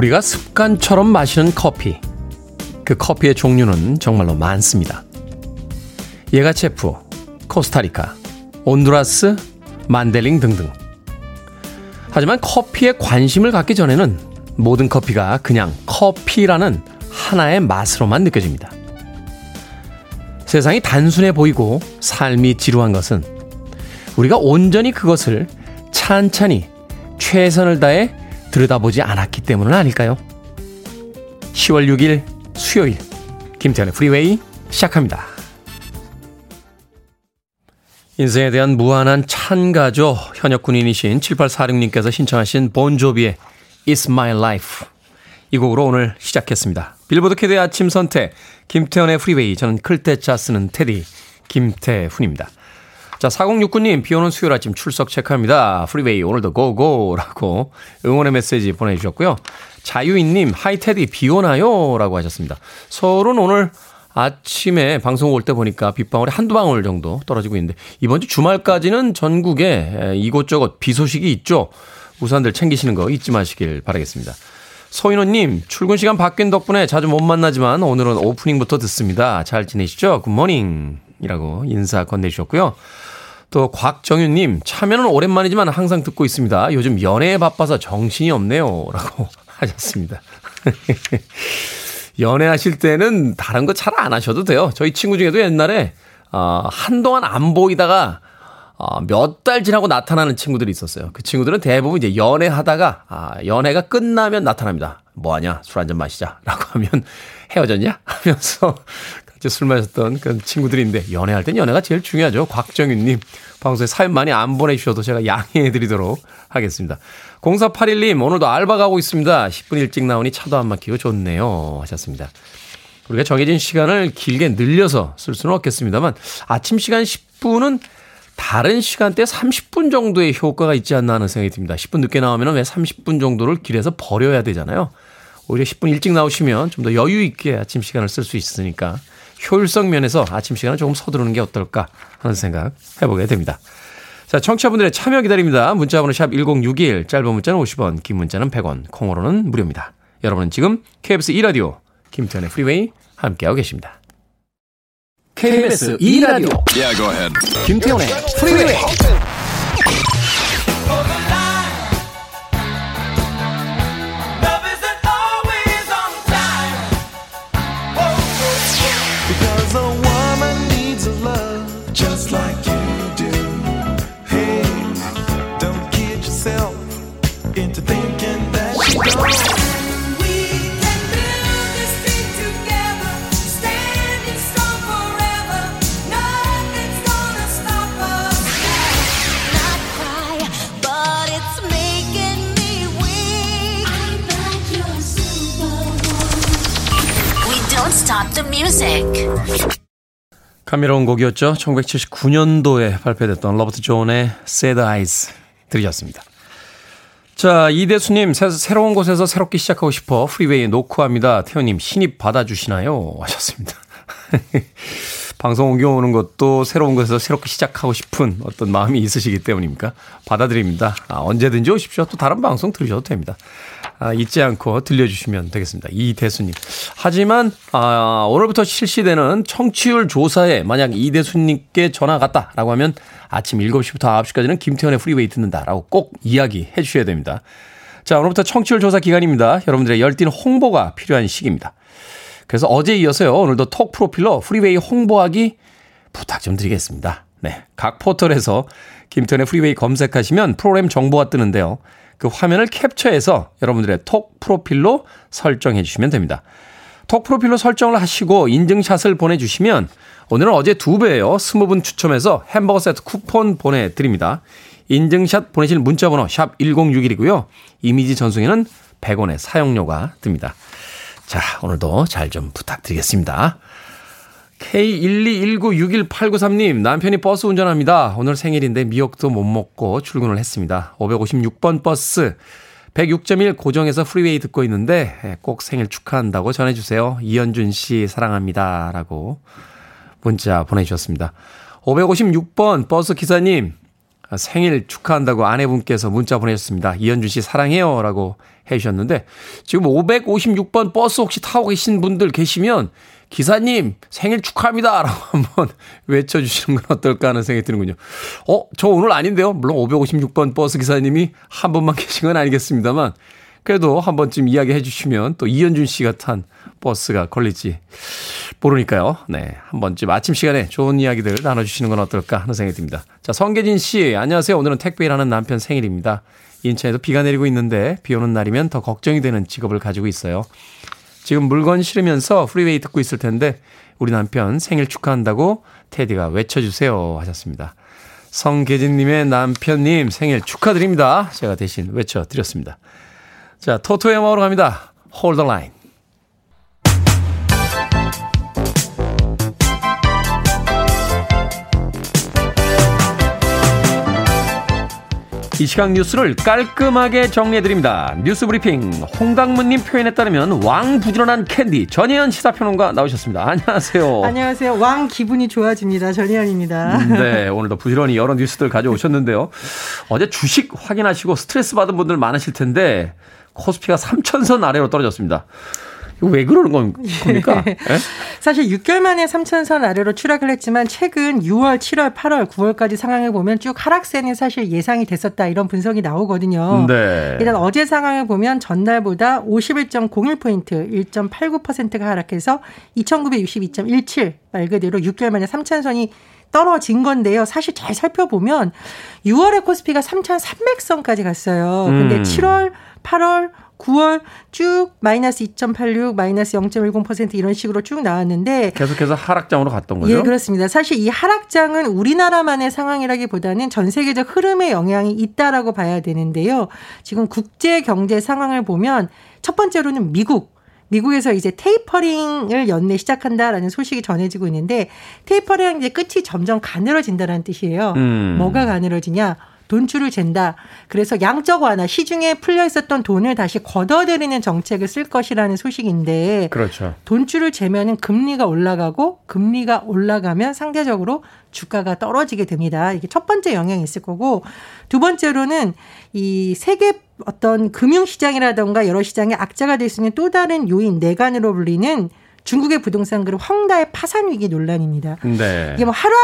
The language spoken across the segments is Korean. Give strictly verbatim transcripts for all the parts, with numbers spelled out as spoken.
우리가 습관처럼 마시는 커피. 그 커피의 종류는 정말로 많습니다. 예가체프, 코스타리카, 온두라스, 만델링 등등. 하지만 커피에 관심을 갖기 전에는 모든 커피가 그냥 커피라는 하나의 맛으로만 느껴집니다. 세상이 단순해 보이고 삶이 지루한 것은 우리가 온전히 그것을 찬찬히 최선을 다해 들여다보지 않았기 때문은 아닐까요? 시월 육일 수요일 김태현의 프리웨이 시작합니다. 인생에 대한 무한한 찬가죠. 현역 군인이신 칠팔사육 님께서 신청하신 본조비의 It's My Life 이 곡으로 오늘 시작했습니다. 빌보드 키드의 아침 선택 김태현의 프리웨이, 저는 클때짜 쓰는 테디 김태훈입니다. 자, 사공육구 님 비오는 수요일 아침 출석 체크합니다. 프리웨이 오늘도 고고라고 응원의 메시지 보내주셨고요. 자유인님 하이 테디 비오나요? 라고 하셨습니다. 서울은 오늘 아침에 방송 올 때 보니까 빗방울이 한두 방울 정도 떨어지고 있는데 이번 주 주말까지는 전국에 이곳저곳 비 소식이 있죠. 우산들 챙기시는 거 잊지 마시길 바라겠습니다. 서인호님, 출근 시간 바뀐 덕분에 자주 못 만나지만 오늘은 오프닝부터 듣습니다. 잘 지내시죠? 굿모닝이라고 인사 건네주셨고요. 또 곽정윤님, 참여는 오랜만이지만 항상 듣고 있습니다. 요즘 연애에 바빠서 정신이 없네요. 라고 하셨습니다. 연애하실 때는 다른 거 잘 안 하셔도 돼요. 저희 친구 중에도 옛날에 어, 한동안 안 보이다가 어, 몇 달 지나고 나타나는 친구들이 있었어요. 그 친구들은 대부분 이제 연애하다가, 아, 연애가 끝나면 나타납니다. 뭐 하냐? 술 한잔 마시자. 라고 하면 헤어졌냐? 하면서 같이 술 마셨던 그런 친구들인데, 연애할 땐 연애가 제일 중요하죠. 곽정윤님, 방송에 사연 많이 안 보내주셔도 제가 양해해드리도록 하겠습니다. 공사팔일 님, 오늘도 알바 가고 있습니다. 십 분 일찍 나오니 차도 안 막히고 좋네요. 하셨습니다. 우리가 정해진 시간을 길게 늘려서 쓸 수는 없겠습니다만, 아침 시간 십 분은 다른 시간대에 삼십 분 정도의 효과가 있지 않나 하는 생각이 듭니다. 십 분 늦게 나오면 왜 삼십 분 정도를 길에서 버려야 되잖아요. 오히려 십 분 일찍 나오시면 좀 더 여유 있게 아침 시간을 쓸 수 있으니까 효율성 면에서 아침 시간을 조금 서두르는 게 어떨까 하는 생각 해보게 됩니다. 자, 청취자분들의 참여 기다립니다. 문자번호 샵 일공육일, 짧은 문자는 오십 원, 긴 문자는 백 원, 콩으로는 무료입니다. 여러분은 지금 케이비에스 이 라디오 김태현의 프리웨이 함께하고 계십니다. 케이비에스 이 라디오 yeah, go ahead. 김태훈의 프리웨이. 감미로운 곡이었죠. 천구백칠십구 년도에 발표됐던 로버트 존의 Sad Eyes 들으셨습니다. 자, 이대수님, 새, 새로운 곳에서 새롭게 시작하고 싶어 프리웨이에 노크합니다. 태호님 신입 받아주시나요? 하셨습니다. 방송 옮겨오는 것도 새로운 곳에서 새롭게 시작하고 싶은 어떤 마음이 있으시기 때문입니까? 받아드립니다. 아, 언제든지 오십시오. 또 다른 방송 들으셔도 됩니다. 아, 잊지 않고 들려주시면 되겠습니다. 이대수님. 하지만 아, 오늘부터 실시되는 청취율 조사에 만약 이대수님께 전화 갔다라고 하면 아침 일곱 시부터 아홉 시까지는 김태현의 프리웨이 듣는다라고 꼭 이야기해 주셔야 됩니다. 자, 오늘부터 청취율 조사 기간입니다. 여러분들의 열띤 홍보가 필요한 시기입니다. 그래서 어제 이어서요, 오늘도 톡 프로필로 프리웨이 홍보하기 부탁 좀 드리겠습니다. 네, 각 포털에서 김태현의 프리웨이 검색하시면 프로그램 정보가 뜨는데요. 그 화면을 캡처해서 여러분들의 톡 프로필로 설정해 주시면 됩니다. 톡 프로필로 설정을 하시고 인증샷을 보내주시면 오늘은 어제 두 배예요. 스무 분 추첨해서 햄버거 세트 쿠폰 보내드립니다. 인증샷 보내실 문자번호 샵 일공육일이고요. 이미지 전송에는 백 원의 사용료가 듭니다. 자, 오늘도 잘 좀 부탁드리겠습니다. 케이 일이일구육일팔구삼 님, 남편이 버스 운전합니다. 오늘 생일인데 미역도 못 먹고 출근을 했습니다. 오백오십육 번 버스 백육 점 일 고정에서 프리웨이 듣고 있는데 꼭 생일 축하한다고 전해주세요. 이현준 씨 사랑합니다. 라고 문자 보내주셨습니다. 오백오십육 번 버스 기사님, 생일 축하한다고 아내분께서 문자 보내셨습니다. 이현준 씨 사랑해요 라고 해주셨는데 지금 오백오십육 번 버스 혹시 타고 계신 분들 계시면 기사님 생일 축하합니다 라고 한번 외쳐주시는 건 어떨까 하는 생각이 드는군요. 어? 저 오늘 아닌데요. 물론 오백오십육 번 버스 기사님이 한 번만 계신 건 아니겠습니다만 그래도 한 번쯤 이야기해 주시면 또 이현준 씨가 탄 버스가 걸릴지 모르니까요. 네, 한 번쯤 아침 시간에 좋은 이야기들 나눠주시는 건 어떨까 하는 생각이 듭니다. 자, 성계진 씨 안녕하세요. 오늘은 택배일하는 남편 생일입니다. 인천에도 비가 내리고 있는데 비 오는 날이면 더 걱정이 되는 직업을 가지고 있어요. 지금 물건 실으면서 프리웨이 듣고 있을 텐데 우리 남편 생일 축하한다고 테디가 외쳐주세요 하셨습니다. 성계진님의 남편님 생일 축하드립니다. 제가 대신 외쳐드렸습니다. 자, 토토의 음악으로 갑니다. Hold the line. 이 시각 뉴스를 깔끔하게 정리해드립니다. 뉴스 브리핑. 홍강문님 표현에 따르면 왕부지런한 캔디 전혜연 시사평론가 나오셨습니다. 안녕하세요. 안녕하세요. 왕 기분이 좋아집니다. 전혜연입니다. 네. 오늘도 부지런히 여러 뉴스들 가져오셨는데요. 어제 주식 확인하시고 스트레스 받은 분들 많으실 텐데 코스피가 삼천선 아래로 떨어졌습니다. 왜 그러는 겁니까? 예. 사실 육 개월 만에 삼천선 아래로 추락을 했지만 최근 유월, 칠월, 팔월, 구월까지 상황을 보면 쭉 하락세는 사실 예상이 됐었다 이런 분석이 나오거든요. 네. 일단 어제 상황을 보면 전날보다 오십일 점 공일 포인트 일 점 팔구 퍼센트가 하락해서 이천구백육십이 점 일칠 말 그대로 육 개월 만에 삼천선이 떨어진 건데요. 사실 잘 살펴보면 유월에 코스피가 삼천삼백 선까지 갔어요. 근데 음. 칠월, 팔월, 구월 쭉 마이너스 이 점 팔육, 마이너스 영 점 일공 퍼센트 이런 식으로 쭉 나왔는데 계속해서 하락장으로 갔던 거죠? 예, 그렇습니다. 사실 이 하락장은 우리나라만의 상황이라기보다는 전 세계적 흐름의 영향이 있다라고 봐야 되는데요. 지금 국제 경제 상황을 보면 첫 번째로는 미국. 미국에서 이제 테이퍼링을 연내 시작한다라는 소식이 전해지고 있는데 테이퍼링 이제 끝이 점점 가늘어진다라는 뜻이에요. 음. 뭐가 가늘어지냐? 돈줄을 잰다. 그래서 양적 완화, 시중에 풀려 있었던 돈을 다시 걷어들이는 정책을 쓸 것이라는 소식인데 그렇죠. 돈줄을 재면은 금리가 올라가고 금리가 올라가면 상대적으로 주가가 떨어지게 됩니다. 이게 첫 번째 영향이 있을 거고 두 번째로는 이 세계 어떤 금융시장이라든가 여러 시장에 악재가 될 수 있는 또 다른 요인, 내관으로 불리는 중국의 부동산 그룹 헝다의 파산 위기 논란입니다. 네. 이게 뭐 하루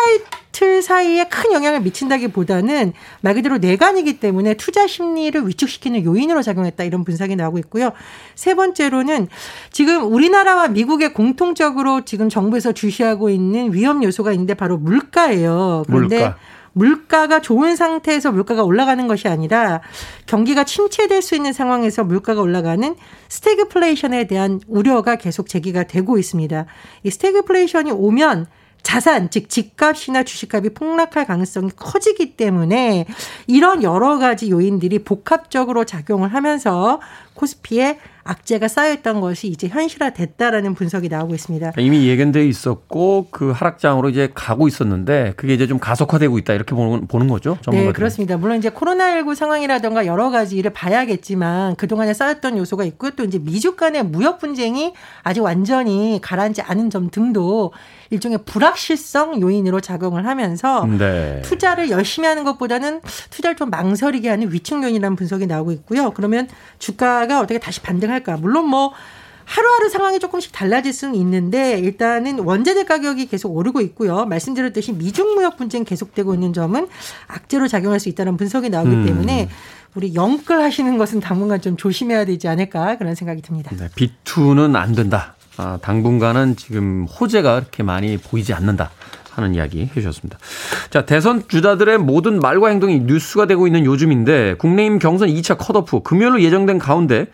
이틀 사이에 큰 영향을 미친다기보다는 말 그대로 내관이기 때문에 투자 심리를 위축시키는 요인으로 작용했다 이런 분석이 나오고 있고요. 세 번째로는 지금 우리나라와 미국의 공통적으로 지금 정부에서 주시하고 있는 위험 요소가 있는데 바로 물가예요. 그런데 물가. 물가가 좋은 상태에서 물가가 올라가는 것이 아니라 경기가 침체될 수 있는 상황에서 물가가 올라가는 스태그플레이션에 대한 우려가 계속 제기가 되고 있습니다. 이 스태그플레이션이 오면 자산, 즉 집값이나 주식값이 폭락할 가능성이 커지기 때문에 이런 여러 가지 요인들이 복합적으로 작용을 하면서 코스피에 악재가 쌓여있던 것이 이제 현실화됐다라는 분석이 나오고 있습니다. 이미 예견되어 있었고 그 하락장으로 이제 가고 있었는데 그게 이제 좀 가속화되고 있다 이렇게 보는, 보는 거죠? 전문가들은. 네, 그렇습니다. 물론 이제 코로나십구 상황이라든가 여러 가지 일을 봐야겠지만 그동안에 쌓였던 요소가 있고 또 이제 미중 간의 무역 분쟁이 아직 완전히 가라앉지 않은 점 등도 일종의 불확실성 요인으로 작용을 하면서 네. 투자를 열심히 하는 것보다는 투자를 좀 망설이게 하는 위축 요인이라는 분석이 나오고 있고요. 그러면 주가가 어떻게 다시 반등할 물론 뭐 하루하루 상황이 조금씩 달라질 수는 있는데 일단은 원자재 가격이 계속 오르고 있고요. 말씀드렸듯이 미중 무역 분쟁 계속되고 있는 점은 악재로 작용할 수 있다는 분석이 나오기 음. 때문에 우리 영끌 하시는 것은 당분간 좀 조심해야 되지 않을까 그런 생각이 듭니다. 네, 비투는 안 된다. 아, 당분간은 지금 호재가 그렇게 많이 보이지 않는다. 하는 이야기 해주셨습니다. 자, 대선 주자들의 모든 말과 행동이 뉴스가 되고 있는 요즘인데 국내임 경선 이 차 컷오프 금요일로 예정된 가운데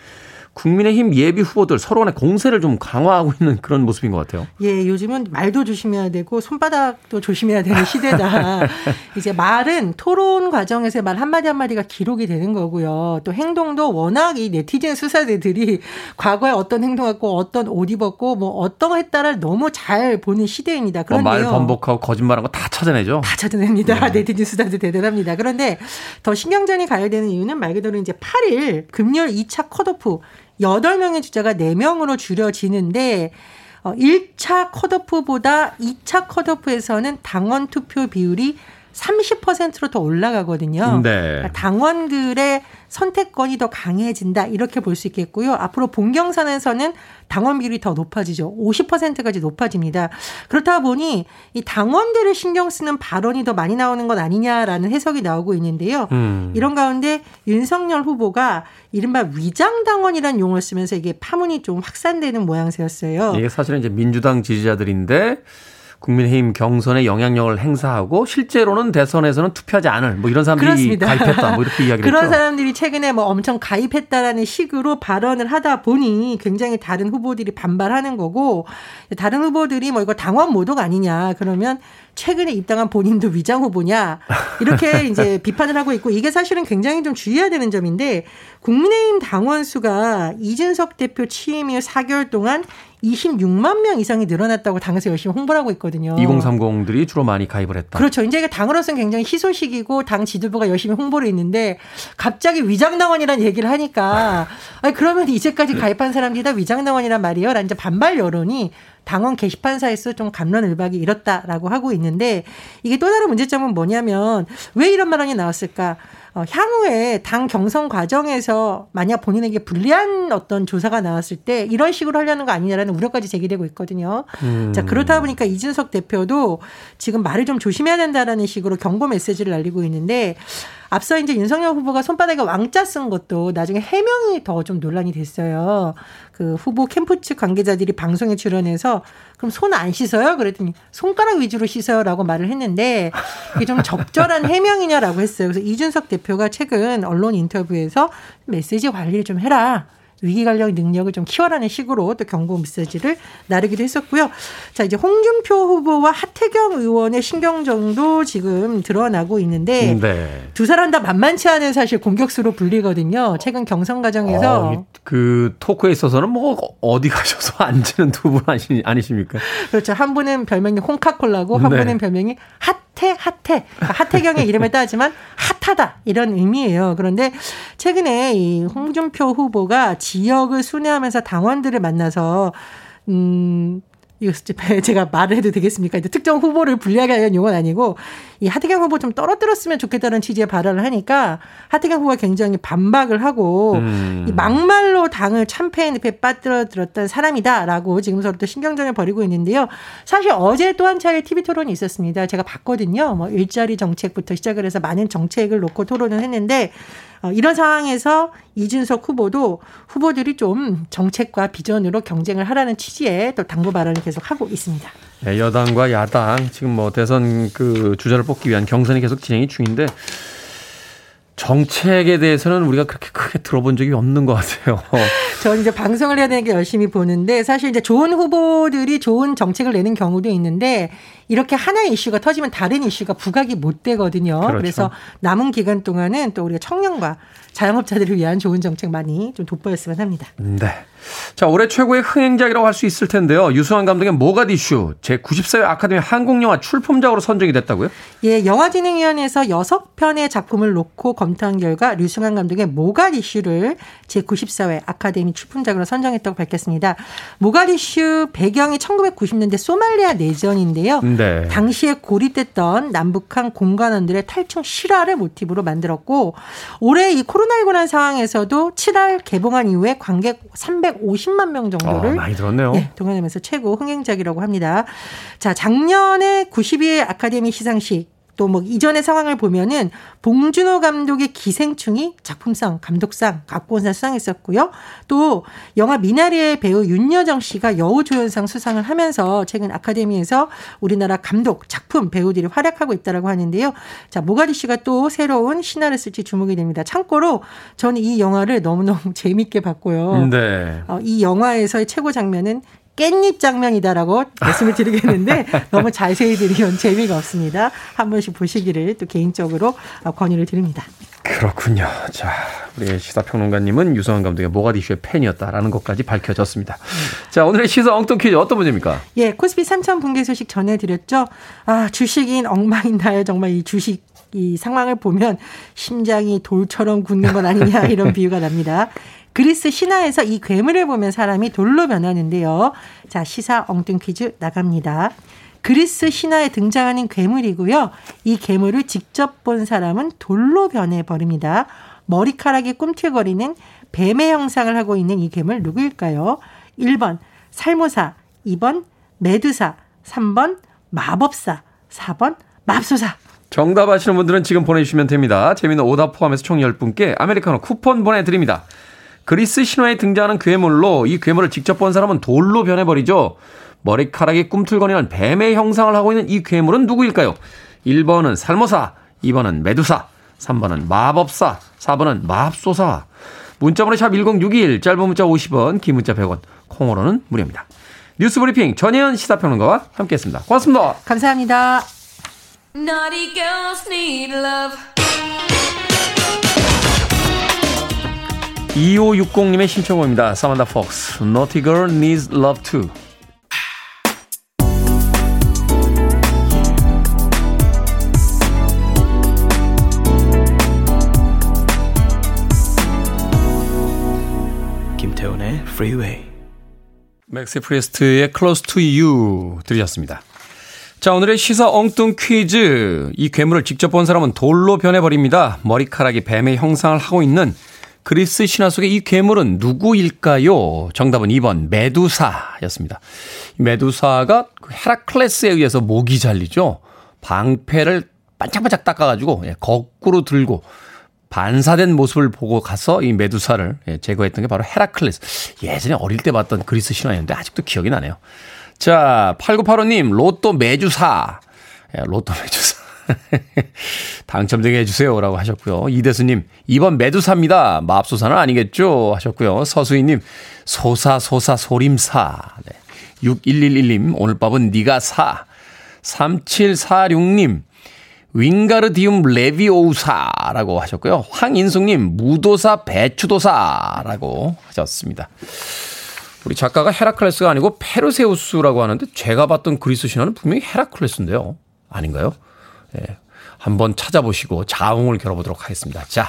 국민의힘 예비 후보들 서로 간의 공세를 좀 강화하고 있는 그런 모습인 것 같아요. 예, 요즘은 말도 조심해야 되고 손바닥도 조심해야 되는 시대다. 이제 말은 토론 과정에서 말 한마디 한마디가 기록이 되는 거고요. 또 행동도 워낙 이 네티즌 수사대들이 과거에 어떤 행동했고 어떤 옷 입었고 뭐 어떤 했다를 너무 잘 보는 시대입니다. 그런데요. 어, 말 번복하고 거짓말한 거 다 찾아내죠. 다 찾아냅니다. 네. 네티즌 수사도 대단합니다. 그런데 더 신경전이 가야 되는 이유는 말 그대로 이제 팔 일 금요일 이 차 컷오프 여덟 명의 주자가 네 명으로 줄여지는데 일 차 컷오프보다 이 차 컷오프에서는 당원 투표 비율이 삼십 퍼센트로 더 올라가거든요. 네. 그러니까 당원들의 선택권이 더 강해진다 이렇게 볼 수 있겠고요. 앞으로 본경선에서는 당원 비율이 더 높아지죠. 오십 퍼센트까지 높아집니다. 그렇다 보니 이 당원들을 신경 쓰는 발언이 더 많이 나오는 건 아니냐라는 해석이 나오고 있는데요. 음. 이런 가운데 윤석열 후보가 이른바 위장당원이라는 용어를 쓰면서 이게 파문이 좀 확산되는 모양새였어요. 이게 사실은 이제 민주당 지지자들인데 국민의힘 경선에 영향력을 행사하고 실제로는 대선에서는 투표하지 않을 뭐 이런 사람들이 그렇습니다. 가입했다 뭐 이렇게 이야기를 그런 했죠. 사람들이 최근에 뭐 엄청 가입했다라는 식으로 발언을 하다 보니 굉장히 다른 후보들이 반발하는 거고 다른 후보들이 뭐 이거 당원 모독 아니냐 그러면 최근에 입당한 본인도 위장 후보냐 이렇게 이제 비판을 하고 있고 이게 사실은 굉장히 좀 주의해야 되는 점인데 국민의힘 당원 수가 이준석 대표 취임 이후 사 개월 동안 이십육만 명 이상이 늘어났다고 당에서 열심히 홍보를 하고 있거든요. 이공삼공들이 주로 많이 가입을 했다. 그렇죠. 이제 당으로서는 굉장히 희소식이고 당 지도부가 열심히 홍보를 했는데 갑자기 위장당원이라는 얘기를 하니까 아니 그러면 이제까지 가입한 사람들이 다 위장당원이란 말이에요. 라는 이제 반발 여론이 당원 게시판사에서 좀 갑론을박이 일었다라고 하고 있는데 이게 또 다른 문제점은 뭐냐면 왜 이런 발언이 나왔을까? 어, 향후에 당 경선 과정에서 만약 본인에게 불리한 어떤 조사가 나왔을 때 이런 식으로 하려는 거 아니냐라는 우려까지 제기되고 있거든요. 음. 자, 그렇다 보니까 이준석 대표도 지금 말을 좀 조심해야 된다라는 식으로 경고 메시지를 날리고 있는데 앞서 이제 윤석열 후보가 손바닥에 왕자 쓴 것도 나중에 해명이 더 좀 논란이 됐어요. 그 후보 캠프 측 관계자들이 방송에 출연해서 그럼 손 안 씻어요? 그랬더니 손가락 위주로 씻어요라고 말을 했는데 이게 좀 적절한 해명이냐라고 했어요. 그래서 이준석 대표가 최근 언론 인터뷰에서 메시지 관리를 좀 해라. 위기관련 능력을 좀 키워라는 식으로 또 경고 메시지를 나르기도 했었고요. 자, 이제 홍준표 후보와 하태경 의원의 신경전도 지금 드러나고 있는데 네. 두 사람 다 만만치 않은 사실 공격수로 불리거든요. 최근 경선 과정에서. 어, 그 토크에 있어서는 뭐 어디 가셔서 앉는 두 분 아니십니까? 그렇죠. 한 분은 별명이 홍카콜라고 한 네. 분은 별명이 하태, 하태. 그러니까 하태경의 이름을 따지만 핫하다 이런 의미예요. 그런데 최근에 이 홍준표 후보가 지역을 순회하면서 당원들을 만나서 음, 이거 제가 말을 해도 되겠습니까? 이제 특정 후보를 불리하게 하는 용어는 아니고 이 하태경 후보 좀 떨어뜨렸으면 좋겠다는 취지의 발언을 하니까 하태경 후보가 굉장히 반박을 하고 음. 이 막말로 당을 참패의 늪에 빠뜨려들었던 사람이다라고 지금 서로 또 신경전을 벌이고 있는데요. 사실 어제 또 한 차례 티비 토론이 있었습니다. 제가 봤거든요. 뭐 일자리 정책부터 시작을 해서 많은 정책을 놓고 토론을 했는데 이런 상황에서 이준석 후보도 후보들이 좀 정책과 비전으로 경쟁을 하라는 취지의 또 당부 발언을 계속하고 있습니다. 네, 여당과 야당 지금 뭐 대선 그 주자를 뽑기 위한 경선이 계속 진행이 중인데 정책에 대해서는 우리가 그렇게 크게 들어본 적이 없는 것 같아요. 저는 이제 방송을 해야 되니까 열심히 보는데 사실 이제 좋은 후보들이 좋은 정책을 내는 경우도 있는데 이렇게 하나의 이슈가 터지면 다른 이슈가 부각이 못 되거든요. 그렇죠. 그래서 남은 기간 동안은 또 우리가 청년과 자영업자들을 위한 좋은 정책 많이 좀 돋보였으면 합니다. 네. 자, 올해 최고의 흥행작이라고 할 수 있을 텐데요. 유승환 감독의 모가디슈 제구십사 회 아카데미 한국영화 출품작으로 선정이 됐다고요? 예, 영화진흥위원회에서 여섯 편의 작품을 놓고 검토한 결과 유승환 감독의 모가디슈를 제구십사 회 아카데미 출품작으로 선정했다고 밝혔습니다. 모가디슈 배경이 천구백구십 년대 소말리아 내전인데요. 네. 당시에 고립됐던 남북한 공관원들의 탈출 실화를 모티브로 만들었고 올해 이 코로나십구란 상황에서도 칠월 개봉한 이후에 관객 삼백오십만 명 정도를 어, 많이 들었네요. 예, 동원하면서 최고 흥행작이라고 합니다. 자, 작년에 구십이 회 아카데미 시상식 또 뭐 이전의 상황을 보면은 봉준호 감독의 기생충이 작품상, 감독상, 각본상 수상했었고요. 또 영화 미나리의 배우 윤여정 씨가 여우조연상 수상을 하면서 최근 아카데미에서 우리나라 감독, 작품, 배우들이 활약하고 있다라고 하는데요. 자, 모가디슈가 또 새로운 신화를 쓸지 주목이 됩니다. 참고로 저는 이 영화를 너무너무 재밌게 봤고요. 네. 어, 이 영화에서의 최고 장면은 깻잎 장면이다라고 말씀을 드리겠는데 너무 자세히 드리면 재미가 없습니다. 한 번씩 보시기를 또 개인적으로 권유를 드립니다. 그렇군요. 자, 우리 시사평론가님은 유성환 감독의 모가디슈의 팬이었다라는 것까지 밝혀졌습니다. 자, 오늘의 시사 엉뚱 퀴즈 어떤 문제입니까? 예, 코스피 삼천 붕괴 소식 전해드렸죠. 아, 주식인 엉망인 나요. 정말 이 주식 이 상황을 보면 심장이 돌처럼 굳는 건 아니냐 이런 비유가 납니다. 그리스 신화에서 이 괴물을 보면 사람이 돌로 변하는데요. 자, 시사 엉뚱 퀴즈 나갑니다. 그리스 신화에 등장하는 괴물이고요. 이 괴물을 직접 본 사람은 돌로 변해버립니다. 머리카락이 꿈틀거리는 뱀의 형상을 하고 있는 이 괴물 누구일까요? 일 번 살모사, 이 번 메두사, 삼 번 마법사, 사 번 맙소사. 정답 아시는 분들은 지금 보내주시면 됩니다. 재미있는 오답 포함해서 총 열 분께 아메리카노 쿠폰 보내드립니다. 그리스 신화에 등장하는 괴물로 이 괴물을 직접 본 사람은 돌로 변해버리죠. 머리카락이 꿈틀거리는 뱀의 형상을 하고 있는 이 괴물은 누구일까요? 일 번은 살모사, 이 번은 메두사, 삼 번은 마법사, 사 번은 맙소사. 문자번호 샵 일공육이일, 짧은 문자 오십 원, 긴 문자 백 원, 콩으로는 무료입니다. 뉴스 브리핑 전혜연 시사평론가와 함께했습니다. 고맙습니다. 감사합니다. Naughty girls need love. 이오육공님의 신청곡입니다. Samantha Fox, Naughty Girl Needs Love Too. 김태훈의 Freeway. 맥시 프리스트의 Close to You 들으셨습니다. 자, 오늘의 시사 엉뚱 퀴즈. 이 괴물을 직접 본 사람은 돌로 변해버립니다. 머리카락이 뱀의 형상을 하고 있는 그리스 신화 속의 이 괴물은 누구일까요? 정답은 이 번 메두사였습니다. 메두사가 헤라클레스에 의해서 목이 잘리죠. 방패를 반짝반짝 닦아가지고 거꾸로 들고 반사된 모습을 보고 가서 이 메두사를 제거했던 게 바로 헤라클레스. 예전에 어릴 때 봤던 그리스 신화였는데 아직도 기억이 나네요. 자, 팔구팔오님, 로또 메주사. 로또 메주사. 당첨되게 해주세요. 라고 하셨고요. 이대수님, 이 번 메두사입니다. 맙소사는 아니겠죠? 하셨고요. 서수희님, 소사, 소사, 소림사. 네. 육일일일님, 오늘 밥은 니가 사. 삼칠사육님, 윙가르디움 레비오사라고 하셨고요. 황인숙님, 무도사, 배추도사라고 하셨습니다. 우리 작가가 헤라클레스가 아니고 페르세우스라고 하는데 제가 봤던 그리스 신화는 분명히 헤라클레스인데요. 아닌가요? 네. 한번 찾아보시고 자웅을 겨뤄보도록 하겠습니다. 자,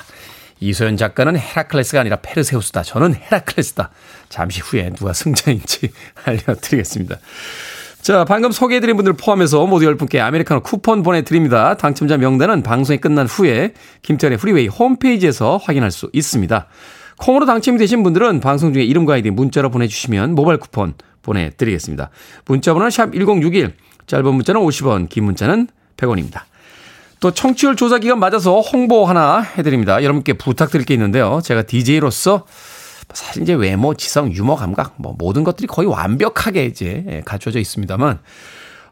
이소연 작가는 헤라클레스가 아니라 페르세우스다. 저는 헤라클레스다. 잠시 후에 누가 승자인지 알려드리겠습니다. 자, 방금 소개해드린 분들 포함해서 모두 열 분께 아메리카노 쿠폰 보내드립니다. 당첨자 명단은 방송이 끝난 후에 김태현의 프리웨이 홈페이지에서 확인할 수 있습니다. 콩으로 당첨이 되신 분들은 방송 중에 이름과 아이디 문자로 보내주시면 모바일 쿠폰 보내드리겠습니다. 문자번호는 샵일공육일, 짧은 문자는 오십 원, 긴 문자는 백 원입니다. 또 청취율 조사 기간 맞아서 홍보 하나 해드립니다. 여러분께 부탁드릴 게 있는데요. 제가 디제이로서 사실 이제 외모, 지성, 유머, 감각 뭐 모든 것들이 거의 완벽하게 이제 갖춰져 있습니다만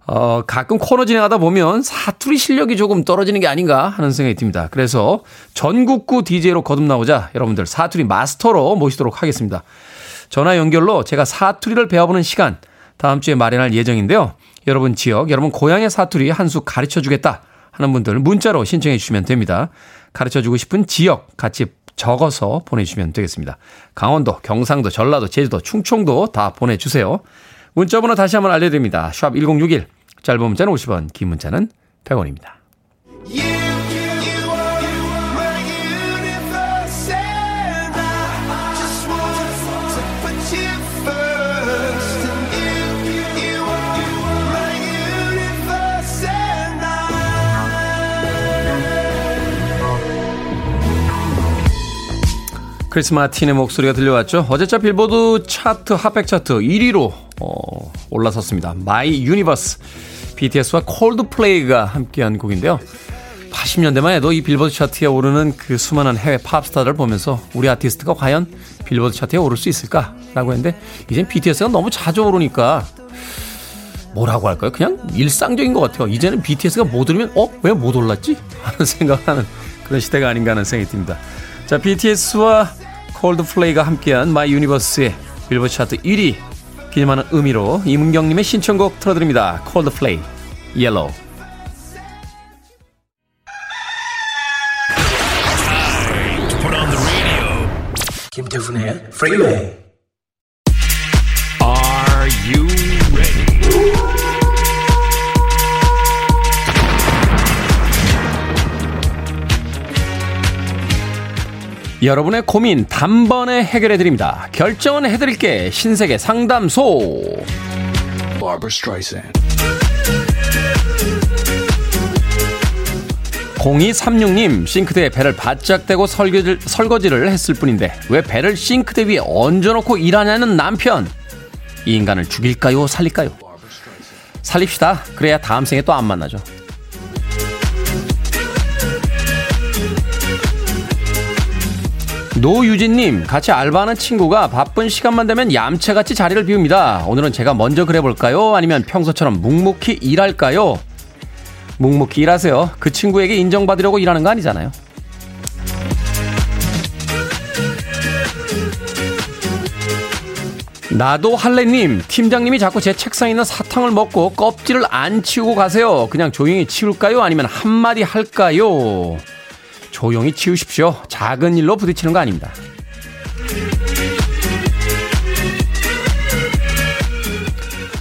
어, 가끔 코너 진행하다 보면 사투리 실력이 조금 떨어지는 게 아닌가 하는 생각이 듭니다. 그래서 전국구 디제이로 거듭나오자 여러분들 사투리 마스터로 모시도록 하겠습니다. 전화 연결로 제가 사투리를 배워보는 시간 다음 주에 마련할 예정인데요. 여러분 지역, 여러분 고향의 사투리 한 수 가르쳐주겠다 하는 분들 문자로 신청해 주시면 됩니다. 가르쳐주고 싶은 지역 같이 적어서 보내주시면 되겠습니다. 강원도, 경상도, 전라도, 제주도, 충청도 다 보내주세요. 문자번호 다시 한번 알려드립니다. 샵 일공육일, 짧은 문자는 오십 원, 긴 문자는 백 원입니다. 크리스 마틴의 목소리가 들려왔죠. 어제자 빌보드 차트 핫백 차트 일 위로 어, 올라섰습니다. 마이 유니버스, 비티에스와 콜드플레이가 함께한 곡인데요. 팔십 년대만 해도 이 빌보드 차트에 오르는 그 수많은 해외 팝스타들을 보면서 우리 아티스트가 과연 빌보드 차트에 오를 수 있을까라고 했는데 이젠 비티에스가 너무 자주 오르니까 뭐라고 할까요? 그냥 일상적인 것 같아요. 이제는 비티에스가 못 오르면 어? 왜 못 올랐지? 하는 생각하는 그런 시대가 아닌가 하는 생각이 듭니다. 자, 비티에스와 콜드플레이가 함께한 마이 유니버스의 빌보드 차트 일 위 기념하는 의미로 이문경님의 신청곡 틀어드립니다. 콜드플레이, Yellow. 김태훈의 Freeway. Are you ready? 여러분의 고민 단번에 해결해드립니다. 결정은 해드릴게. 신세계 상담소. Barbara Streisand. 공이삼육 님 싱크대에 배를 바짝 대고 설거지를, 설거지를 했을 뿐인데 왜 배를 싱크대 위에 얹어놓고 일하냐는 남편. 이 인간을 죽일까요 살릴까요? 살립시다. 그래야 다음 생에 또 안 만나죠. 노유진님, 같이 알바하는 친구가 바쁜 시간만 되면 얌체같이 자리를 비웁니다. 오늘은 제가 먼저 그래볼까요? 아니면 평소처럼 묵묵히 일할까요? 묵묵히 일하세요. 그 친구에게 인정받으려고 일하는 거 아니잖아요. 나도 할래님, 팀장님이 자꾸 제 책상에 있는 사탕을 먹고 껍질을 안 치우고 가세요. 그냥 조용히 치울까요? 아니면 한마디 할까요? 조용히 치우십시오. 작은 일로 부딪히는 거 아닙니다.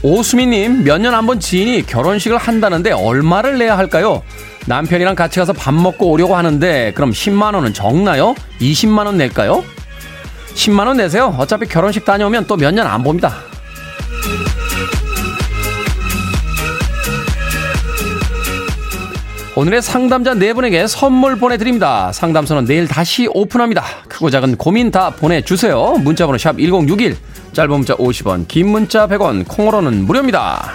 오수미님, 몇 년 한 번 지인이 결혼식을 한다는데 얼마를 내야 할까요? 남편이랑 같이 가서 밥 먹고 오려고 하는데 그럼 십만 원은 적나요? 이십만 원 낼까요? 십만 원 내세요. 어차피 결혼식 다녀오면 또 몇 년 안 봅니다. 오늘의 상담자 네 분에게 선물 보내드립니다. 상담소는 내일 다시 오픈합니다. 크고 작은 고민 다 보내주세요. 문자번호 샵 일공육일, 짧은 문자 오십 원, 긴 문자 백 원, 콩으로는 무료입니다.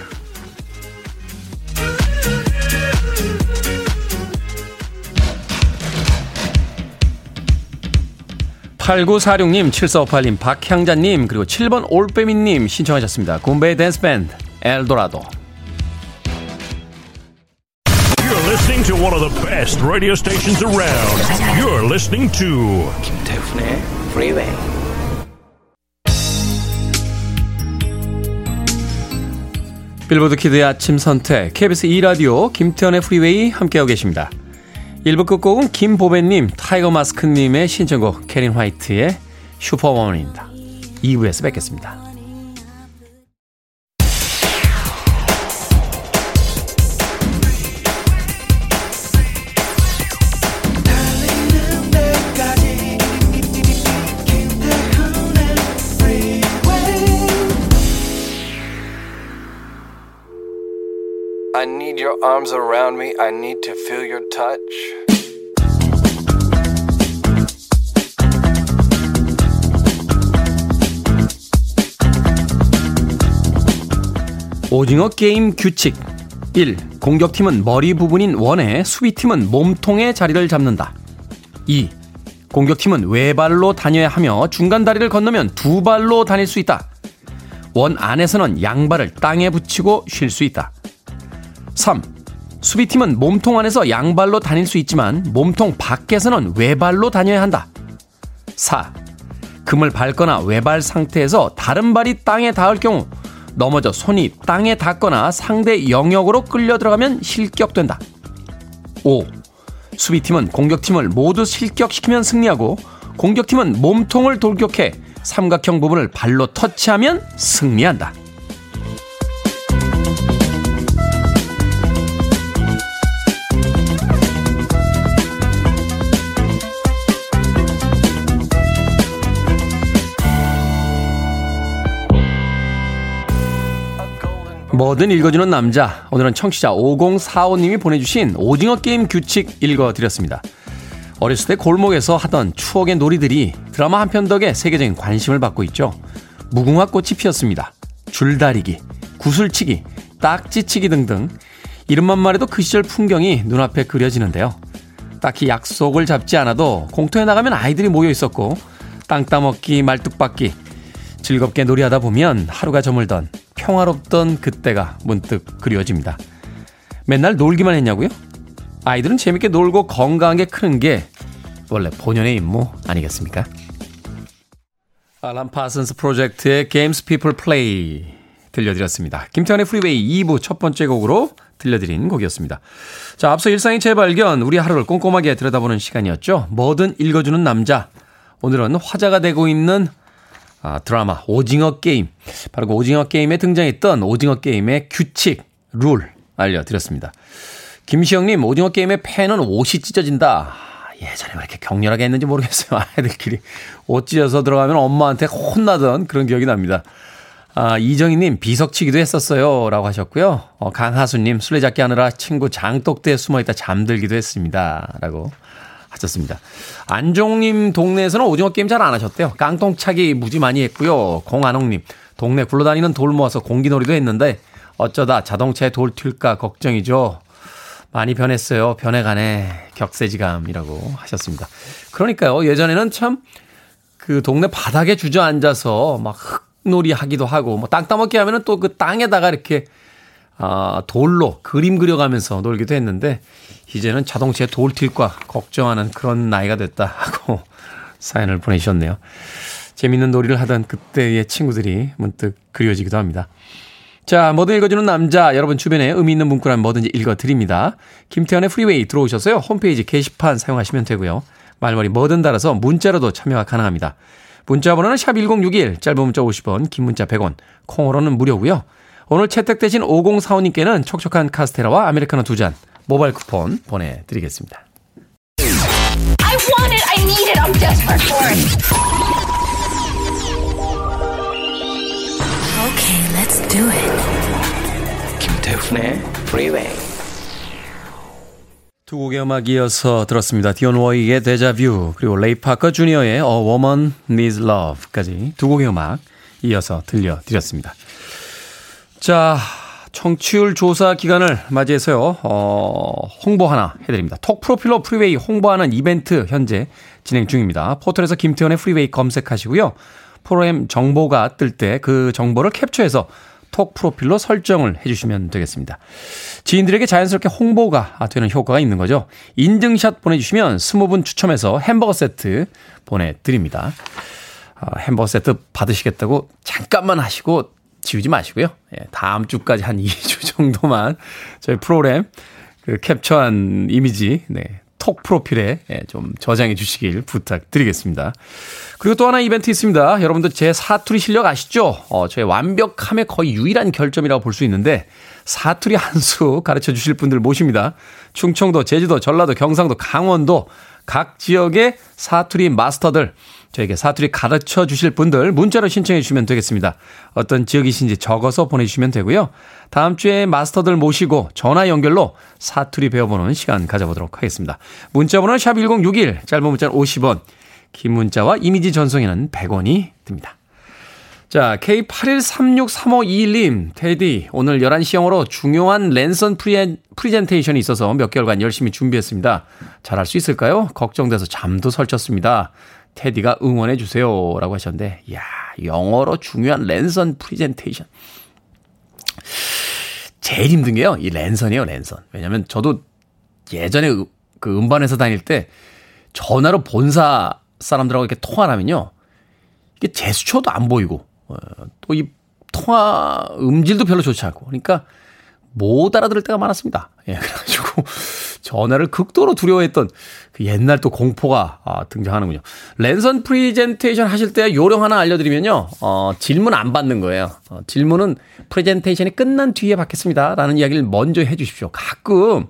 팔구사육 님, 칠사오팔 님, 박향자님, 그리고 칠 번 올빼미님 신청하셨습니다. 곰베이 댄스밴드 엘도라도. You're listening to one of the best radio stations around. You're listening to 김태훈의 Freeway. 빌보드 키드의 아침 선택 케이비에스 이 라디오 김태현의 프리웨이 함께하고 계십니다. 일 부 끝곡은 김보배님, 타이거 마스크님의 신청곡 캐린 화이트의 슈퍼워먼입니다. 이 부에서 뵙겠습니다. I need your arms around me. I need to feel your touch. 오징어 게임 규칙 일. 공격팀은 머리 부분인 원에, 수비팀은 몸통에 자리를 잡는다. 이. 공격팀은 외발로 다녀야 하며 중간 다리를 건너면 두 발로 다닐 수 있다. 원 안에서는 양발을 땅에 붙이고 쉴 수 있다. 삼. 수비팀은 몸통 안에서 양발로 다닐 수 있지만 몸통 밖에서는 외발로 다녀야 한다. 사. 금을 밟거나 외발 상태에서 다른 발이 땅에 닿을 경우 넘어져 손이 땅에 닿거나 상대 영역으로 끌려 들어가면 실격된다. 오. 수비팀은 공격팀을 모두 실격시키면 승리하고 공격팀은 몸통을 돌격해 삼각형 부분을 발로 터치하면 승리한다. 뭐든 읽어주는 남자, 오늘은 청취자 오공사오 님이 보내주신 오징어 게임 규칙 읽어드렸습니다. 어렸을 때 골목에서 하던 추억의 놀이들이 드라마 한 편 덕에 세계적인 관심을 받고 있죠. 무궁화 꽃이 피었습니다. 줄다리기, 구슬치기, 딱지치기 등등 이름만 말해도 그 시절 풍경이 눈앞에 그려지는데요. 딱히 약속을 잡지 않아도 공터에 나가면 아이들이 모여 있었고 땅 따먹기, 말뚝박기 즐겁게 놀이하다 보면 하루가 저물던 평화롭던 그때가 문득 그리워집니다. 맨날 놀기만 했냐고요? 아이들은 재밌게 놀고 건강하게 크는 게 원래 본연의 임무 아니겠습니까? 알란 파슨스 프로젝트의 Games People Play 들려드렸습니다. 김태현의 프리웨이 이 부 첫 번째 곡으로 들려드린 곡이었습니다. 자, 앞서 일상의 재발견, 우리 하루를 꼼꼼하게 들여다보는 시간이었죠. 뭐든 읽어주는 남자, 오늘은 화제가 되고 있는 아, 드라마 오징어 게임, 바로 그 오징어 게임에 등장했던 오징어 게임의 규칙, 룰 알려드렸습니다. 김시영님, 오징어 게임의 팬은 옷이 찢어진다. 예전에 왜 이렇게 격렬하게 했는지 모르겠어요. 아이들끼리 옷 찢어서 들어가면 엄마한테 혼나던 그런 기억이 납니다. 아, 이정희님 비석치기도 했었어요 라고 하셨고요. 어, 강하수님 술래잡기 하느라 친구 장독대에 숨어있다 잠들기도 했습니다 라고 하셨습니다. 안종님 동네에서는 오징어 게임 잘 안 하셨대요. 깡통차기 무지 많이 했고요. 공안홍님 동네 굴러다니는 돌 모아서 공기놀이도 했는데 어쩌다 자동차에 돌 튈까 걱정이죠. 많이 변했어요. 변해가네. 격세지감이라고 하셨습니다. 그러니까요. 예전에는 참 그 동네 바닥에 주저앉아서 막 흙놀이 하기도 하고 뭐 땅 따먹기 하면은 또 그 땅에다가 이렇게 아, 돌로 그림 그려가면서 놀기도 했는데 이제는 자동차에 돌 튈까 걱정하는 그런 나이가 됐다 하고 사연을 보내주셨네요. 재밌는 놀이를 하던 그때의 친구들이 문득 그리워지기도 합니다. 자, 뭐든 읽어주는 남자, 여러분 주변에 의미 있는 문구라면 뭐든지 읽어드립니다. 김태현의 프리웨이 들어오셔서요. 홈페이지 게시판 사용하시면 되고요. 말머리 뭐든 달아서 문자로도 참여가 가능합니다. 문자 번호는 샵 천육십일, 짧은 문자 오십 원, 긴 문자 백 원, 콩으로는 무료고요. 오늘 채택되신 오공사오님께는 촉촉한 카스테라와 아메리카노 두 잔 모바일 쿠폰 보내드리겠습니다. I want it, I need it, I'm desperate for it. Okay, let's do it. 김태훈의 프리웨이. 두 곡의 음악 이어서 들었습니다. 디온 워이의 데자뷰 그리고 레이 파커 주니어의 A Woman Needs Love까지 두 곡의 음악 이어서 들려드렸습니다. 자, 청취율 조사 기간을 맞이해서요. 어, 홍보 하나 해드립니다. 톡 프로필로 프리웨이 홍보하는 이벤트 현재 진행 중입니다. 포털에서 김태훈의 프리웨이 검색하시고요. 프로그램 정보가 뜰 때 그 정보를 캡처해서 톡 프로필로 설정을 해주시면 되겠습니다. 지인들에게 자연스럽게 홍보가 되는 효과가 있는 거죠. 인증샷 보내주시면 이십 분 추첨해서 햄버거 세트 보내드립니다. 어, 햄버거 세트 받으시겠다고 잠깐만 하시고 지우지 마시고요. 예, 다음 주까지 한 이 주 정도만 저희 프로그램 그 캡처한 이미지, 네. 톡 프로필에 좀 저장해 주시길 부탁드리겠습니다. 그리고 또 하나 이벤트 있습니다. 여러분들 제 사투리 실력 아시죠? 어, 저의 완벽함의 거의 유일한 결점이라고 볼 수 있는데 사투리 한 수 가르쳐 주실 분들 모십니다. 충청도, 제주도, 전라도, 경상도, 강원도 각 지역의 사투리 마스터들 저에게 사투리 가르쳐 주실 분들 문자로 신청해 주시면 되겠습니다. 어떤 지역이신지 적어서 보내주시면 되고요. 다음 주에 마스터들 모시고 전화 연결로 사투리 배워보는 시간 가져보도록 하겠습니다. 문자 번호는 샵 천육십일, 짧은 문자는 오십 원, 긴 문자와 이미지 전송에는 백 원이 듭니다. 자, 케이 팔일삼육삼오이일님, 테디, 오늘 열한 시형으로 중요한 랜선 프리, 프리젠테이션이 있어서 몇 개월간 열심히 준비했습니다. 잘할 수 있을까요? 걱정돼서 잠도 설쳤습니다. 테디가 응원해 주세요 라고 하셨는데, 이야, 영어로 중요한 랜선 프리젠테이션. 제일 힘든 게요, 이 랜선이에요, 랜선. 왜냐면 저도 예전에 그 음반에서 다닐 때 전화로 본사 사람들하고 이렇게 통화를 하면요, 이게 제스처도 안 보이고, 어, 또 이 통화 음질도 별로 좋지 않고, 그러니까 못 알아들을 때가 많았습니다. 예, 그래가지고. 전화를 극도로 두려워했던 그 옛날 또 공포가 아, 등장하는군요. 랜선 프리젠테이션 하실 때 요령 하나 알려드리면요. 어, 질문 안 받는 거예요. 어, 질문은 프리젠테이션이 끝난 뒤에 받겠습니다. 라는 이야기를 먼저 해 주십시오. 가끔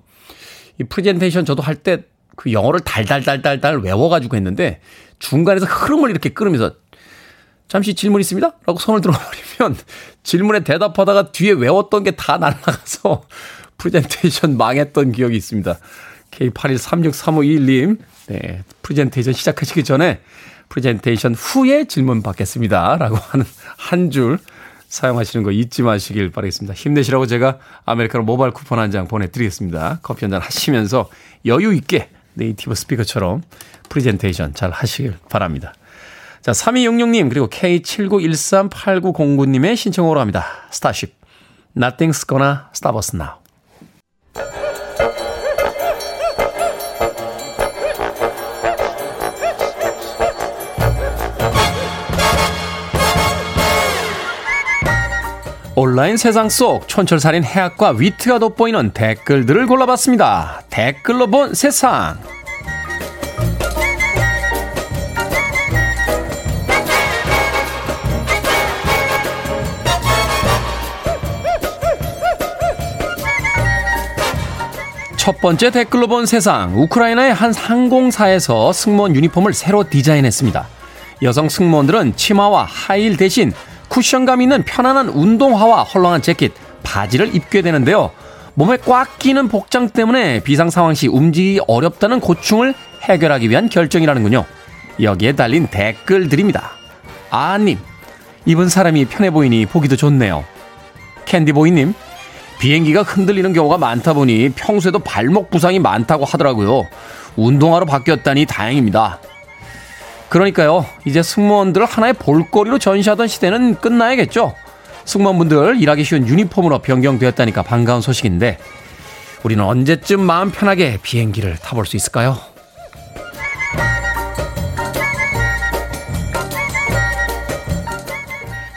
이 프리젠테이션 저도 할 때 그 영어를 달달달달달 외워가지고 했는데 중간에서 흐름을 이렇게 끊으면서 잠시 질문 있습니다? 라고 손을 들어버리면 질문에 대답하다가 뒤에 외웠던 게 다 날아가서 프리젠테이션 망했던 기억이 있습니다. 케이 팔일삼육삼오이일님, 네, 프리젠테이션 시작하시기 전에 프리젠테이션 후에 질문 받겠습니다 라고 하는 한 줄 사용하시는 거 잊지 마시길 바라겠습니다. 힘내시라고 제가 아메리카노 모바일 쿠폰 한 장 보내드리겠습니다. 커피 한잔 하시면서 여유 있게 네이티브 스피커처럼 프리젠테이션 잘 하시길 바랍니다. 자, 삼이육육님 그리고 케이 칠구일삼팔구공구님의 신청으로 합니다. 스타쉽, Nothing's Gonna Stop Us Now. 온라인 세상 속 촌철살인 해학과 위트가 돋보이는 댓글들을 골라봤습니다. 댓글로 본 세상. 첫 번째 댓글로 본 세상. 우크라이나의 한 항공사에서 승무원 유니폼을 새로 디자인했습니다. 여성 승무원들은 치마와 하이힐 대신 쿠션감 있는 편안한 운동화와 헐렁한 재킷, 바지를 입게 되는데요. 몸에 꽉 끼는 복장 때문에 비상 상황 시 움직이기 어렵다는 고충을 해결하기 위한 결정이라는군요. 여기에 달린 댓글들입니다. 아님, 입은 사람이 편해 보이니 보기도 좋네요. 캔디보이님, 비행기가 흔들리는 경우가 많다 보니 평소에도 발목 부상이 많다고 하더라고요. 운동화로 바뀌었다니 다행입니다. 그러니까요, 이제 승무원들을 하나의 볼거리로 전시하던 시대는 끝나야겠죠. 승무원분들 일하기 쉬운 유니폼으로 변경되었다니까 반가운 소식인데, 우리는 언제쯤 마음 편하게 비행기를 타볼 수 있을까요?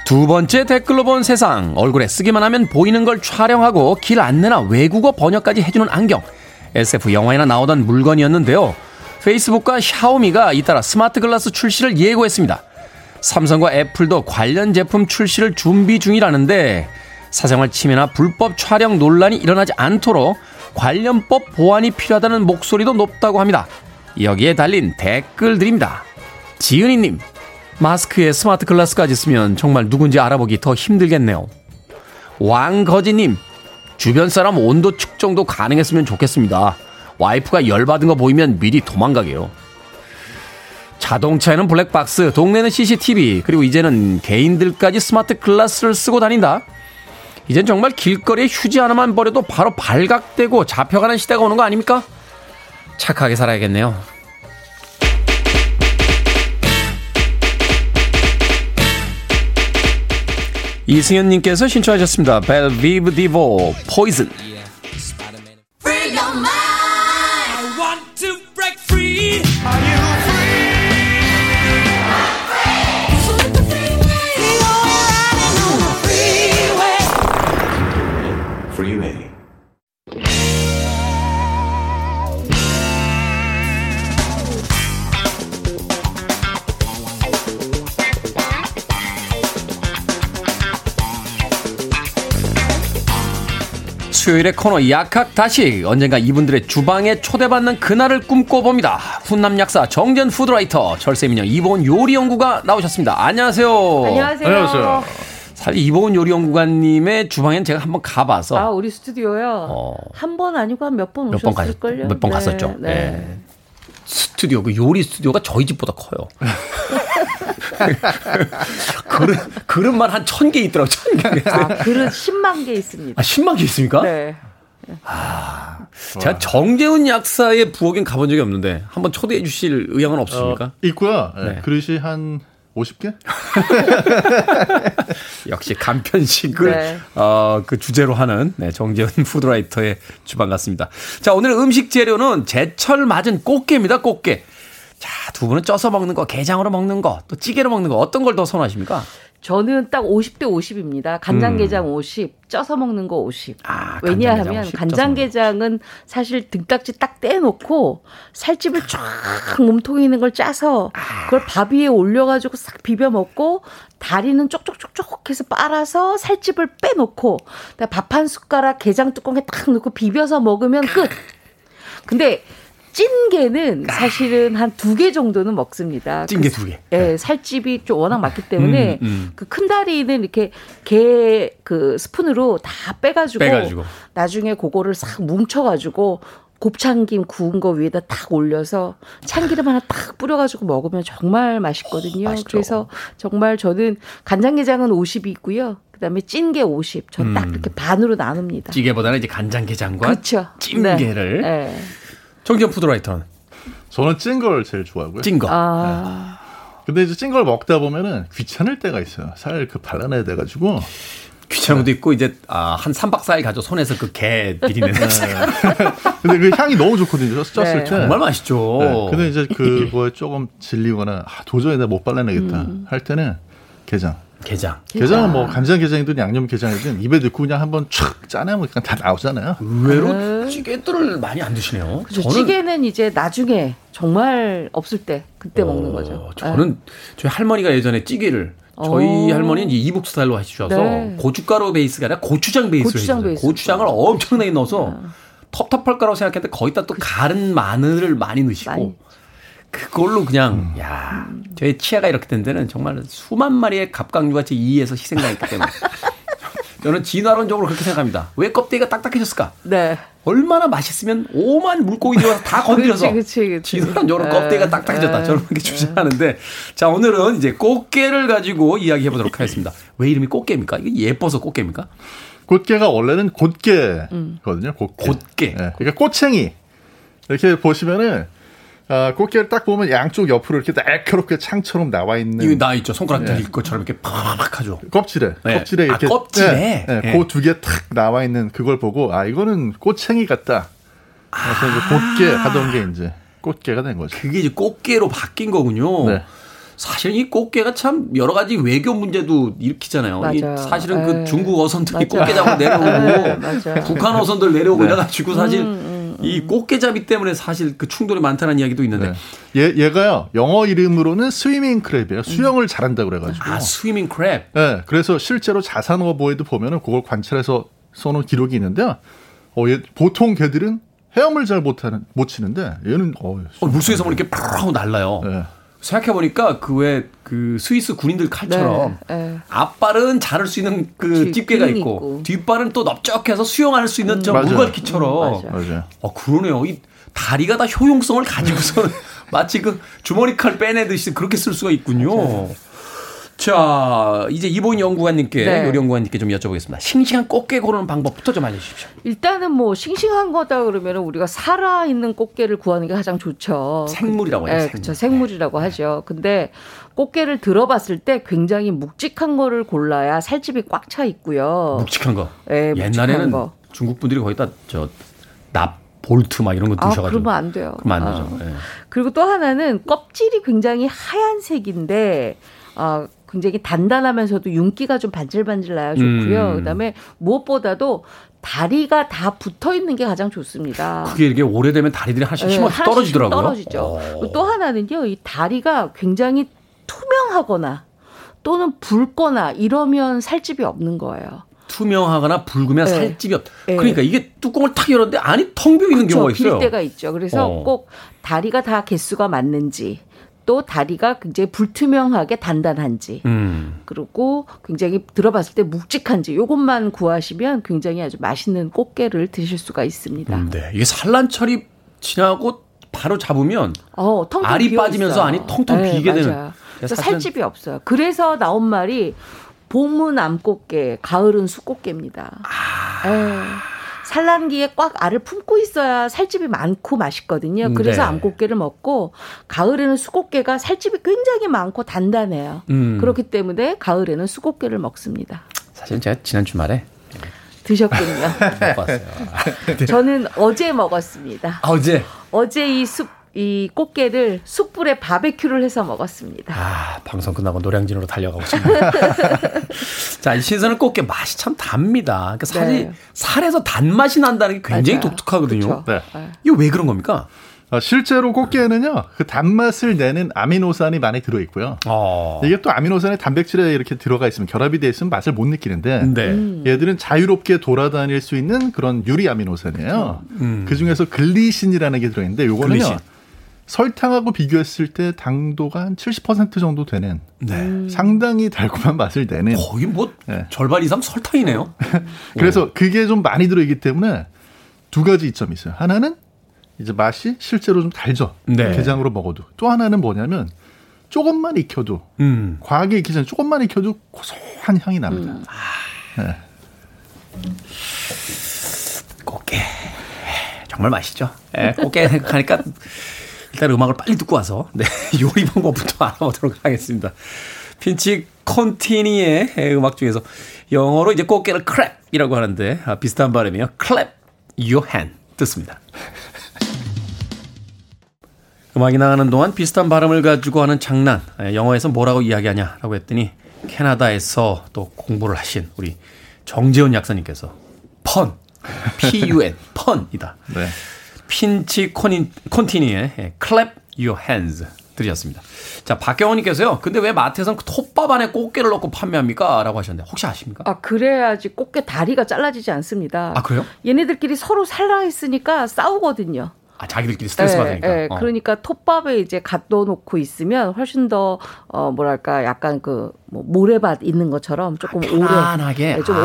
두 번째 댓글로 본 세상, 얼굴에 쓰기만 하면 보이는 걸 촬영하고 길 안내나 외국어 번역까지 해주는 안경, 에스에프 영화에나 나오던 물건이었는데요. 페이스북과 샤오미가 잇따라 스마트 글라스 출시를 예고했습니다. 삼성과 애플도 관련 제품 출시를 준비 중이라는데, 사생활 침해나 불법 촬영 논란이 일어나지 않도록 관련법 보완이 필요하다는 목소리도 높다고 합니다. 여기에 달린 댓글들입니다. 지은이님, 마스크에 스마트 글라스까지 쓰면 정말 누군지 알아보기 더 힘들겠네요. 왕거지님, 주변 사람 온도 측정도 가능했으면 좋겠습니다. 와이프가 열받은 거 보이면 미리 도망가게요. 자동차에는 블랙박스, 동네는 씨씨티비, 그리고 이제는 개인들까지 스마트 글라스를 쓰고 다닌다. 이젠 정말 길거리에 휴지 하나만 버려도 바로 발각되고 잡혀가는 시대가 오는 거 아닙니까? 착하게 살아야겠네요. 이승현님께서 신청하셨습니다. Belive Diva, Poison. 수요일의 코너 약학다시, 언젠가 이분들의 주방에 초대받는 그날을 꿈꿔봅니다. 훈남 약사 정재훈 푸드라이터, 절세미녀 이보은 요리연구가 나오셨습니다. 안녕하세요. 안녕하세요. 안녕하세요. 사실 이보은 요리연구가님의 주방에는 제가 한번 가봐서. 아, 우리 스튜디오요? 어, 한 번 아니고 한 몇 번 오셨을걸요? 몇 번 갔었죠. 네. 네. 스튜디오, 그 요리 스튜디오가 저희 집보다 커요. 그릇, 그릇만 한 천 개 있더라고요. 천 개. 아, 그릇 십만 개 있습니다. 아, 십만 개 있습니까? 네. 아, 와. 제가 정재훈 약사의 부엌엔 가본 적이 없는데 한번 초대해 주실 의향은 없습니까? 어, 있고요. 네. 네. 그릇이 한 오십 개? 역시 간편식을 네. 어, 그 주제로 하는 네, 정재훈 푸드라이터의 주방 같습니다. 자, 오늘 음식 재료는 제철 맞은 꽃게입니다. 꽃게. 자, 두 분은 쪄서 먹는 거, 게장으로 먹는 거, 또 찌개로 먹는 거, 어떤 걸 더 선호하십니까? 저는 딱 오십 대 오십입니다. 간장게장 음. 오십, 쪄서 먹는 거 오십. 아, 왜냐하면 간장게장은 사실 등딱지 딱 떼놓고 살집을 쫙 몸통에 있는 걸 짜서 그걸 밥 위에 올려가지고 싹 비벼 먹고, 다리는 쪽쪽쪽쪽 해서 빨아서 살집을 빼놓고 밥 한 숟가락 게장 뚜껑에 딱 넣고 비벼서 먹으면 끝. 근데 찐게는 사실은 한 두 개 정도는 먹습니다. 찐게 그, 두 개. 예, 살집이 좀 워낙 많기 때문에 음, 음. 그 큰 다리는 이렇게 게 그 스푼으로 다 빼가지고, 빼가지고 나중에 그거를 싹 뭉쳐가지고 곱창김 구운 거 위에다 탁 올려서 참기름 하나 탁 뿌려가지고 먹으면 정말 맛있거든요. 오, 그래서 정말 저는 간장게장은 오십이 있고요. 그다음에 찐게 오십. 전 딱 이렇게 음. 반으로 나눕니다. 찌개보다는 이제 간장게장과 그렇죠. 찜게를. 네. 네. 정재훈 푸드라이터는? 저는 찐 걸 제일 좋아하고요. 찐 거. 아. 네. 근데 이제 찐 걸 먹다 보면은 귀찮을 때가 있어요. 살 그 발라내야 돼가지고. 귀찮은 것도 있고, 이제, 아, 한 삼 박 사 일 가죠. 손에서 그 게 비린내. 네. 근데 그 향이 너무 좋거든요. 쪘을 네. 때. 정말 맛있죠. 네. 근데 이제 그 뭐에 조금 질리거나, 아, 도저히 내가 못 발라내겠다 음. 할 때는 게장. 게장. 게장은 뭐 간장게장이든 양념게장이든 입에 넣고 그냥 한번 촥 짜내면 그냥 다 나오잖아요. 의외로 네. 찌개들을 많이 안 드시네요. 그렇죠. 저는... 찌개는 이제 나중에 정말 없을 때 그때 어... 먹는 거죠. 저는 네. 저희 할머니가 예전에 찌개를 저희 어... 할머니는 이북 스타일로 하셔서 네. 고춧가루 베이스가 아니라 고추장 베이스로 고추장 베이스. 고추장을 엄청나게 넣어서 아. 텁텁할 거라고 생각했는데 거기다 또 가른 마늘을 많이 넣으시고 많이. 그걸로 그냥, 음. 야, 저의 치아가 이렇게 된 데는 정말 수만 마리의 갑각류가 제 이에서 희생당했기 때문에. 저는 진화론적으로 그렇게 생각합니다. 왜 껍데기가 딱딱해졌을까? 네. 얼마나 맛있으면 오만 물고기들 와서 다 건드려서. 그치, 그치, 그치. 진화론적으로 껍데기가 딱딱해졌다. 저는 그렇게 주장하는데. 자, 오늘은 이제 꽃게를 가지고 이야기해 보도록 하겠습니다. 왜 이름이 꽃게입니까? 이게 예뻐서 꽃게입니까? 꽃게가 원래는 곧게거든요. 곧게. 곧게. 네. 그러니까 꼬챙이. 이렇게 보시면은, 아, 꽃게를 딱 보면 양쪽 옆으로 이렇게 날카롭게 창처럼 나와 있는. 이거 나 있죠. 손가락 들릴 예. 것처럼 이렇게 팍팍 하죠. 껍질에. 네. 껍질에 이렇게. 아, 껍질에? 네. 네. 그 두 개 탁 나와 있는 그걸 보고, 아, 이거는 꽃챙이 같다. 그래서 아~ 이제 꽃게 하던 게 이제 꽃게가 된 거죠. 그게 이제 꽃게로 바뀐 거군요. 네. 사실 이 꽃게가 참 여러 가지 외교 문제도 일으키잖아요. 맞아. 사실은 에이. 그 중국 어선들이 맞아. 꽃게 잡고 내려오고 북한 어선들 내려오고 네. 이래가지고 사실 음, 음, 음. 이 꽃게잡이 때문에 사실 그 충돌이 많다는 이야기도 있는데 네. 얘 얘가요 영어 이름으로는 스위밍 크랩이에요. 수영을 음. 잘한다고 그래가지고 아 스위밍 크랩. 네, 그래서 실제로 자산어보에도 보면은 그걸 관찰해서 써놓은 기록이 있는데요. 어, 얘, 보통 개들은 헤엄을 잘 못하는 못 치는데 얘는 어, 어, 물속에서 보면 이렇게 팍 하고 날라요. 네. 생각해보니까 그 왜 그 스위스 군인들 칼처럼 네, 네. 앞발은 자를 수 있는 그 집게가 있고, 있고 뒷발은 또 넓적해서 수영할 수 있는 음, 저 물갈퀴처럼 음, 맞아. 어, 그러네요. 이 다리가 다 효용성을 가지고서는 마치 그 주머니칼 빼내듯이 그렇게 쓸 수가 있군요. 맞아요. 자, 이제 이보은 연구관님께, 네. 요리 연구관님께 좀 여쭤보겠습니다. 싱싱한 꽃게 고르는 방법부터 좀 알려주십시오. 일단은 뭐, 싱싱한 거다 그러면 우리가 살아있는 꽃게를 구하는 게 가장 좋죠. 생물이라고 해요. 네, 그렇죠. 생물이라고 네. 하죠. 근데 꽃게를 들어봤을 때 굉장히 묵직한 거를 골라야 살집이 꽉 차 있고요. 묵직한 거? 네, 묵직한 옛날에는 거. 중국분들이 거의 다 저, 납. 볼트 막 이런 거 드셔가지고. 아, 그러면 안 돼요. 그러면 안 되죠. 아. 네. 그리고 또 하나는 껍질이 굉장히 하얀색인데, 아, 굉장히 단단하면서도 윤기가 좀 반질반질 나야 좋고요. 음. 그다음에 무엇보다도 다리가 다 붙어 있는 게 가장 좋습니다. 그게 이게 오래되면 다리들이 하나씩 힘이 네, 떨어지더라고요. 떨어지죠. 그리고 또 하나는요, 이 다리가 굉장히 투명하거나 또는 붉거나 이러면 살집이 없는 거예요. 투명하거나 붉으면 네. 살집이 없. 네. 그러니까 이게 뚜껑을 탁 열었는데 안이 텅 비어 있는 그쵸, 경우가 있어요. 빌 때가 있죠. 그래서 어. 꼭 다리가 다 개수가 맞는지. 또 다리가 굉장히 불투명하게 단단한지 음. 그리고 굉장히 들어봤을 때 묵직한지 이것만 구하시면 굉장히 아주 맛있는 꽃게를 드실 수가 있습니다. 음, 네. 이게 산란철이 지나고 바로 잡으면 어, 알이 빠지면서 있어요. 안이 텅텅 네, 비게 맞아요. 되는. 그래서 살집이 없어요. 그래서 나온 말이 봄은 암꽃게, 가을은 수꽃게입니다. 아... 네. 산란기에 꽉 알을 품고 있어야 살집이 많고 맛있거든요. 그래서 네. 암꽃게를 먹고 가을에는 수꽃게가 살집이 굉장히 많고 단단해요. 음. 그렇기 때문에 가을에는 수꽃게를 먹습니다. 사실 제가 지난 주말에 드셨군요. 먹었어요. 저는 어제 먹었습니다. 아, 어제? 어제 이 숲, 이 꽃게를 숯불에 바베큐를 해서 먹었습니다. 아, 방송 끝나고 노량진으로 달려가고 싶네요. 자, 이 신선한 꽃게 맛이 참 답니다. 그러니까 살이, 네. 살에서 단맛이 난다는 게 굉장히 맞아요. 독특하거든요. 네. 이거 왜 그런 겁니까? 아, 실제로 꽃게는요, 그 단맛을 내는 아미노산이 많이 들어있고요. 어. 이게 또 아미노산이 단백질에 이렇게 들어가 있으면 결합이 되어 있으면 맛을 못 느끼는데, 네. 음. 얘들은 자유롭게 돌아다닐 수 있는 그런 유리 아미노산이에요. 음. 그 중에서 글리신이라는 게 들어있는데, 요거는요. 글리신. 설탕하고 비교했을 때 당도가 한 칠십 퍼센트 정도 되는 네. 상당히 달콤한 맛을 내는 거의 뭐 네. 절반 이상 설탕이네요. 그래서 오. 그게 좀 많이 들어있기 때문에 두 가지 이점이 있어요. 하나는 이제 맛이 실제로 좀 달죠. 네. 게장으로 먹어도. 또 하나는 뭐냐면 조금만 익혀도 음. 과하게 익히지 않고 조금만 익혀도 고소한 향이 납니다. 음. 아. 네. 꽃게 정말 맛있죠. 네, 꽃게 생각하니까 일단 음악을 빨리 듣고 와서 네, 요리 방법부터 알아보도록 하겠습니다. 핀치 컨티니의 음악 중에서 영어로 이제 꽃게를 크랩이라고 하는데 아, 비슷한 발음이에요. Clap Your Hands 듣습니다. 음악이 나가는 동안 비슷한 발음을 가지고 하는 장난. 영어에서 뭐라고 이야기하냐라고 했더니 캐나다에서 또 공부를 하신 우리 정재훈 약사님께서 펀, P-U-N, 펀이다. 네. 핀치 코닌, 콘티니의 Clap Your Hands 드렸습니다. 자, 박경원님께서요. 근데 왜 마트에서는 톱밥 안에 꽃게를 넣고 판매합니까? 라고 하셨는데 혹시 아십니까? 아, 그래야지 꽃게 다리가 잘라지지 않습니다. 아, 그래요? 얘네들끼리 서로 살아있으니까 싸우거든요. 아, 자기들끼리 스트레스 네, 받으니까. 네, 어. 그러니까 톱밥에 이제 갖다 놓고 있으면 훨씬 더, 어, 뭐랄까, 약간 그, 뭐, 모래밭 있는 것처럼 조금 아, 편안하게. 오래. 좀 아.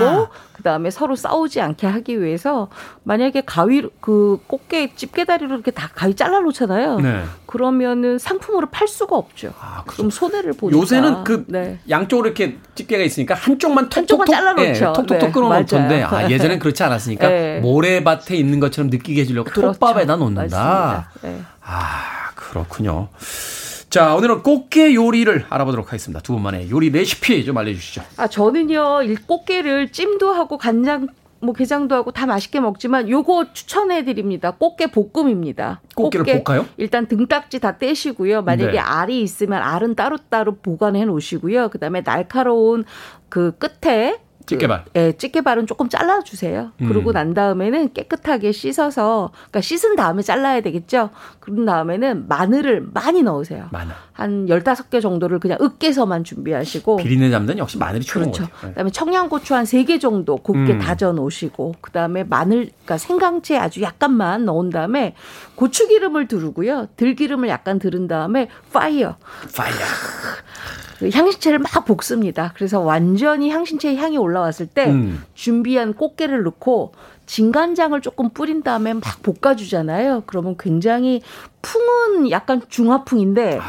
오래 있고, 그 다음에 서로 싸우지 않게 하기 위해서, 만약에 가위, 그, 꽃게, 집게다리로 이렇게 다 가위 잘라 놓잖아요. 네. 그러면은 상품으로 팔 수가 없죠. 아, 그럼 손해를 보니까. 요새는 그, 네. 양쪽으로 이렇게 집게가 있으니까 한쪽만 톡톡 잘라 놓죠. 톡톡톡 끊어놓던데, 아, 예전엔 그렇지 않았으니까, 네. 모래밭에 있는 것처럼 느끼게 해주려고 톱밥. 밥에다 놓는다. 네. 아, 그렇군요. 자, 오늘은 꽃게 요리를 알아보도록 하겠습니다. 두 분만의 요리 레시피 좀 알려주시죠. 아, 저는요, 이 꽃게를 찜도 하고 간장, 뭐 게장도 하고 다 맛있게 먹지만 요거 추천해드립니다. 꽃게 볶음입니다. 꽃게를 꽃게, 볶아요? 일단 등딱지 다 떼시고요. 만약에 네. 알이 있으면 알은 따로따로 보관해 놓으시고요. 그 다음에 날카로운 그 끝에 찌개발. 그, 예, 찌개발은 조금 잘라주세요. 음. 그러고 난 다음에는 깨끗하게 씻어서, 그러니까 씻은 다음에 잘라야 되겠죠? 그런 다음에는 마늘을 많이 넣으세요. 마늘. 한 열다섯 개 정도를 그냥 으깨서만 준비하시고. 비린내 잡는 역시 마늘이 최고인 거죠. 그렇죠. 네. 그 다음에 청양고추 한 세 개 정도 곱게 음. 다져 놓으시고, 그 다음에 마늘, 그러니까 생강채 아주 약간만 넣은 다음에 고추기름을 두르고요. 들기름을 약간 두른 다음에 파이어. 파이어. 향신채를 막 볶습니다. 그래서 완전히 향신채의 향이 올라왔을 때 음. 준비한 꽃게를 넣고 진간장을 조금 뿌린 다음에 막 볶아주잖아요. 그러면 굉장히 풍은 약간 중화풍인데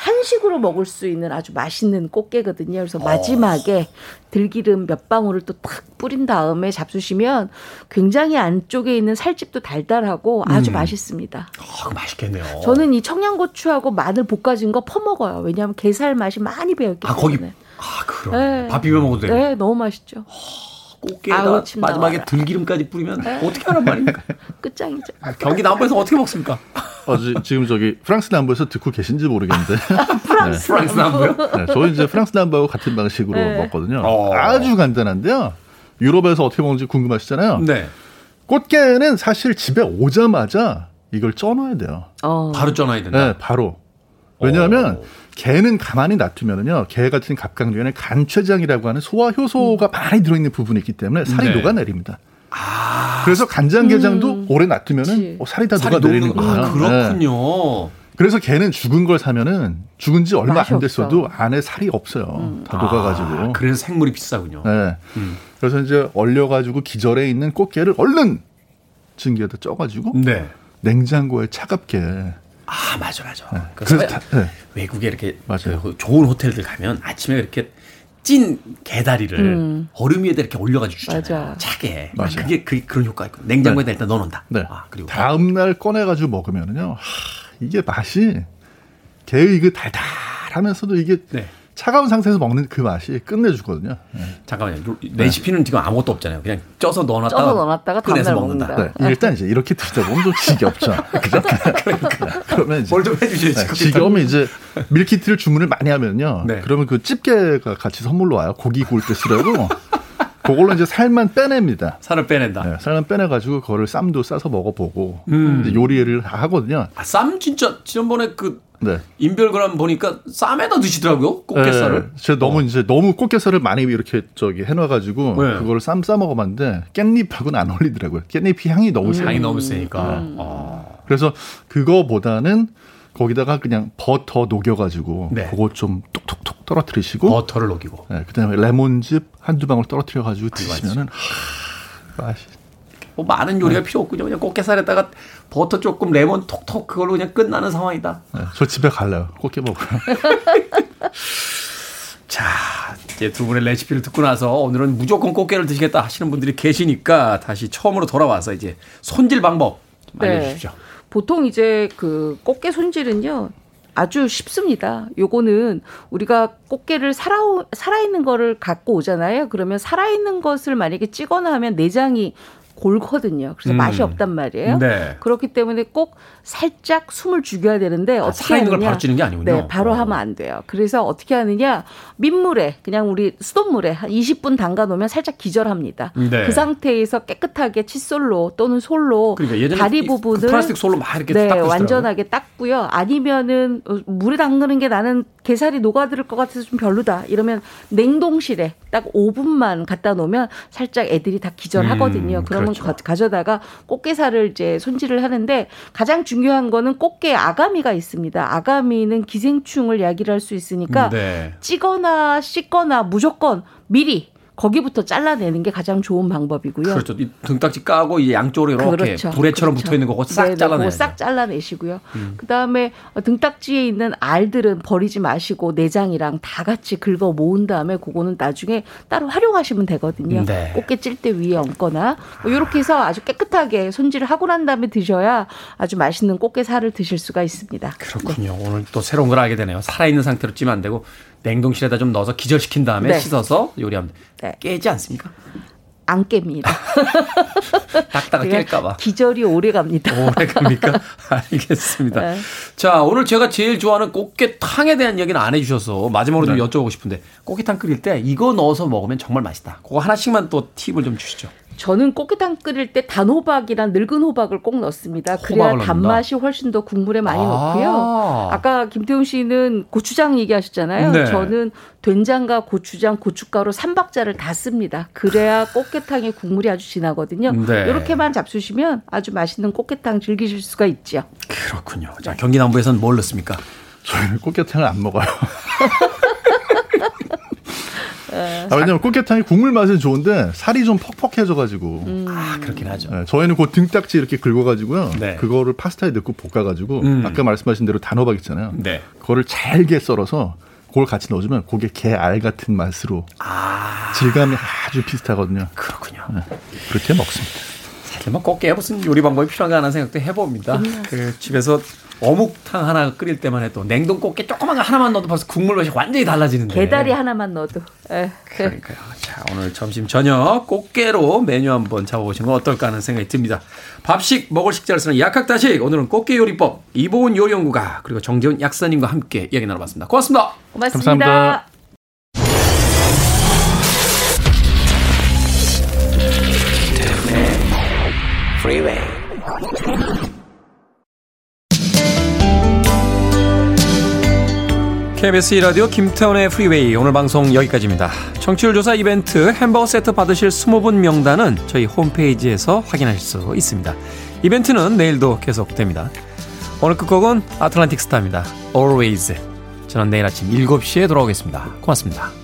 한식으로 먹을 수 있는 아주 맛있는 꽃게거든요. 그래서 마지막에 들기름 몇 방울을 또 탁 뿌린 다음에 잡수시면 굉장히 안쪽에 있는 살집도 달달하고 아주 음. 맛있습니다. 아, 맛있겠네요. 저는 이 청양고추하고 마늘 볶아진 거 퍼먹어요. 왜냐하면 게살 맛이 많이 배었기 때문에. 아, 거기. 아, 그럼. 네. 밥 비벼 먹어도 돼요? 네, 너무 맛있죠. 꽃게에다 아우, 마지막에 나와라. 들기름까지 뿌리면 네. 어떻게 하란 말입니까? 끝장이죠. 아, 경기 남부에서 어떻게 먹습니까? 어, 지, 지금 저기 프랑스 남부에서 듣고 계신지 모르겠는데. 아, 프랑스, 네. 프랑스 남부요? 네, 저희 이제 프랑스 남부하고 같은 방식으로 네. 먹거든요. 어. 아주 간단한데요. 유럽에서 어떻게 먹는지 궁금하시잖아요. 네. 꽃게는 사실 집에 오자마자 이걸 쪄놔야 돼요. 어. 바로 쪄놔야 된다. 네, 바로. 왜냐하면 오. 게는 가만히 놔두면은요, 게 같은 갑각류에는 간췌장이라고 하는 소화 효소가 음. 많이 들어있는 부분이 있기 때문에 살이 네. 녹아내립니다. 아. 그래서 간장게장도 음. 오래 놔두면은 어, 살이 다 살이 녹아내리는 거예요. 아, 그렇군요. 네. 그래서 게는 죽은 걸 사면은 죽은 지 얼마 안 됐어도 없어. 안에 살이 없어요. 음. 다 녹아가지고. 아, 그래서 생물이 비싸군요. 네. 음. 그래서 이제 얼려가지고 기절해 있는 꽃게를 얼른 증기에다 쪄가지고 네. 냉장고에 차갑게. 아, 맞아, 맞아. 네. 그래서 다, 네. 외국에 이렇게 맞아요. 좋은 호텔들 가면 아침에 이렇게 찐 게다리를 음. 얼음 위에다 이렇게 올려가지고 주잖아요. 맞아. 차게. 맞아. 그게, 그게 그런 효과가 있고 냉장고에다 네. 일단 넣어놓는다. 네. 아, 그리고 다음날 꺼내가지고 먹으면은요, 하, 이게 맛이 게의 그 달달하면서도 이게 네. 차가운 상태에서 먹는 그 맛이 끝내주거든요. 네. 잠깐만요. 레시피는 네. 지금 아무것도 없잖아요. 그냥 쪄서 넣어놨다가, 쪄서 넣어놨다가 꺼내서 먹는다. 네. 네. 일단 이제 이렇게 드시다 보면 좀 지겹죠. 그죠? 그러니까. 그러면 이제 뭘 좀 해주셔야지. 네. 지겨우면 이제 밀키트를 주문을 많이 하면요. 네. 그러면 그 집게가 같이 선물로 와요. 고기 구울 때 쓰라고. 그걸로 이제 살만 빼냅니다. 살을 빼낸다. 네, 살만 빼내가지고 그거를 쌈도 싸서 먹어보고 음. 이제 요리를 하거든요. 아, 쌈 진짜 지난번에 그 네. 인별그램 보니까 쌈에다 드시더라고요. 꽃게살을. 네, 제가 너무 어. 이제 너무 꽃게살을 많이 이렇게 저기 해놔가지고 네. 그거를 쌈 싸 먹어봤는데 깻잎하고는 안 어울리더라고요. 깻잎이 향이 너무 세. 음. 향이 너무 세니까. 음. 아. 그래서 그거보다는 거기다가 그냥 버터 녹여가지고 네. 그거 좀 톡톡톡 떨어뜨리시고 버터를 녹이고 네, 그다음에 레몬즙 한두 방울 떨어뜨려가지고 드시면은 하, 맛이 뭐 많은 요리가 네. 필요 없군요. 그냥 꽃게살에다가 버터 조금 레몬 톡톡 그걸로 그냥 끝나는 상황이다. 네, 저 집에 갈래요. 꽃게 먹어요. 자, 이제 두 분의 레시피를 듣고 나서 오늘은 무조건 꽃게를 드시겠다 하시는 분들이 계시니까 다시 처음으로 돌아와서 이제 손질 방법 좀 알려주십시오. 네. 보통 이제 그 꽃게 손질은요 아주 쉽습니다. 요거는 우리가 꽃게를 살아 살아있는 거를 갖고 오잖아요. 그러면 살아있는 것을 만약에 찌거나 하면 내장이 골거든요. 그래서 음. 맛이 없단 말이에요. 네. 그렇기 때문에 꼭 살짝 숨을 죽여야 되는데 아, 어떻게 하느냐. 살아있는 걸 바로 찌는 게 아니군요. 네, 바로 어. 하면 안 돼요. 그래서 어떻게 하느냐. 민물에 그냥 우리 수돗물에 한 이십 분 담가 놓으면 살짝 기절합니다. 네. 그 상태에서 깨끗하게 칫솔로 또는 솔로 그러니까 다리 부분을 그 플라스틱 솔로 막 이렇게 네, 닦으시더라고요. 완전하게 닦고요. 아니면은 물에 담그는 게 나는 게살이 녹아들 것 같아서 좀 별로다. 이러면 냉동실에 딱 오 분만 갖다 놓으면 살짝 애들이 다 기절하거든요. 음, 그러면 한번 그렇죠. 가, 가져다가 꽃게살을 이제 손질을 하는데 가장 중요한 거는 꽃게 아가미가 있습니다. 아가미는 기생충을 야기할 수 있으니까 네. 찌거나 씻거나 무조건 미리 거기부터 잘라내는 게 가장 좋은 방법이고요. 그렇죠. 등딱지 까고 이제 양쪽으로 이렇게 그렇죠. 부레처럼 그렇죠. 붙어있는 거고 싹 잘라내고 싹 잘라내시고요. 음. 그다음에 등딱지에 있는 알들은 버리지 마시고 내장이랑 다 같이 긁어 모은 다음에 그거는 나중에 따로 활용하시면 되거든요. 네. 꽃게 찔 때 위에 얹거나 뭐 이렇게 해서 아주 깨끗하게 손질을 하고 난 다음에 드셔야 아주 맛있는 꽃게살을 드실 수가 있습니다. 그렇군요. 네. 오늘 또 새로운 걸 알게 되네요. 살아있는 상태로 찌면 안 되고 냉동실에다 좀 넣어서 기절시킨 다음에 네. 씻어서 요리합니다. 네. 깨지 않습니까? 안 깹니다. 닦다가 깰까 봐. 기절이 오래 갑니다. 오래 갑니까? 알겠습니다. 네. 자, 오늘 제가 제일 좋아하는 꽃게탕에 대한 얘기는 안 해주셔서 마지막으로 네. 좀 여쭤보고 싶은데 꽃게탕 끓일 때 이거 넣어서 먹으면 정말 맛있다. 그거 하나씩만 또 팁을 좀 주시죠. 저는 꽃게탕 끓일 때 단호박이랑 늙은 호박을 꼭 넣습니다. 그래야 단맛이 넣는다. 훨씬 더 국물에 많이 아~ 넣고요. 아까 김태훈 씨는 고추장 얘기하셨잖아요. 네. 저는 된장과 고추장, 고춧가루, 삼박자를 다 씁니다. 그래야 꽃게탕의 국물이 아주 진하거든요. 네. 이렇게만 잡수시면 아주 맛있는 꽃게탕 즐기실 수가 있죠. 그렇군요. 자, 경기 남부에서는 뭘 넣습니까? 저희는 꽃게탕을 안 먹어요. 아, 왜냐면 꽃게탕이 국물 맛은 좋은데 살이 좀 퍽퍽해져가지고 음. 아 그렇긴 하죠. 네, 저희는 그 등딱지 이렇게 긁어가지고요. 네. 그거를 파스타에 넣고 볶아가지고 음. 아까 말씀하신 대로 단호박 있잖아요. 네. 그거를 잘게 썰어서 그걸 같이 넣어주면 그게 게알 같은 맛으로 아. 질감이 아주 비슷하거든요. 그렇군요. 네, 그렇게 먹습니다. 사실 뭐 꽃게 무슨 요리 방법이 필요한가 하는 생각도 해봅니다. 음. 그 집에서 어묵탕 하나 끓일 때만 해도 냉동 꽃게 조그만 거 하나만 넣어도 벌써 국물 맛이 완전히 달라지는데 게다리 하나만 넣어도 에. 그러니까요. 자, 오늘 점심 저녁 꽃게로 메뉴 한번 잡아보시는 건 어떨까 하는 생각이 듭니다. 밥식 먹을 식자를 쓰는 약학다식 오늘은 꽃게 요리법 이보은 요리연구가 그리고 정재훈 약사님과 함께 이야기 나눠봤습니다. 고맙습니다. 고맙습니다. 감사합니다. 케이비에스 이 라디오 김태원의 프리웨이 오늘 방송 여기까지입니다. 청취율 조사 이벤트 햄버거 세트 받으실 이십 분 명단은 저희 홈페이지에서 확인하실 수 있습니다. 이벤트는 내일도 계속됩니다. 오늘 끝곡은 아틀란틱 스타입니다. Always. 저는 내일 아침 일곱 시에 돌아오겠습니다. 고맙습니다.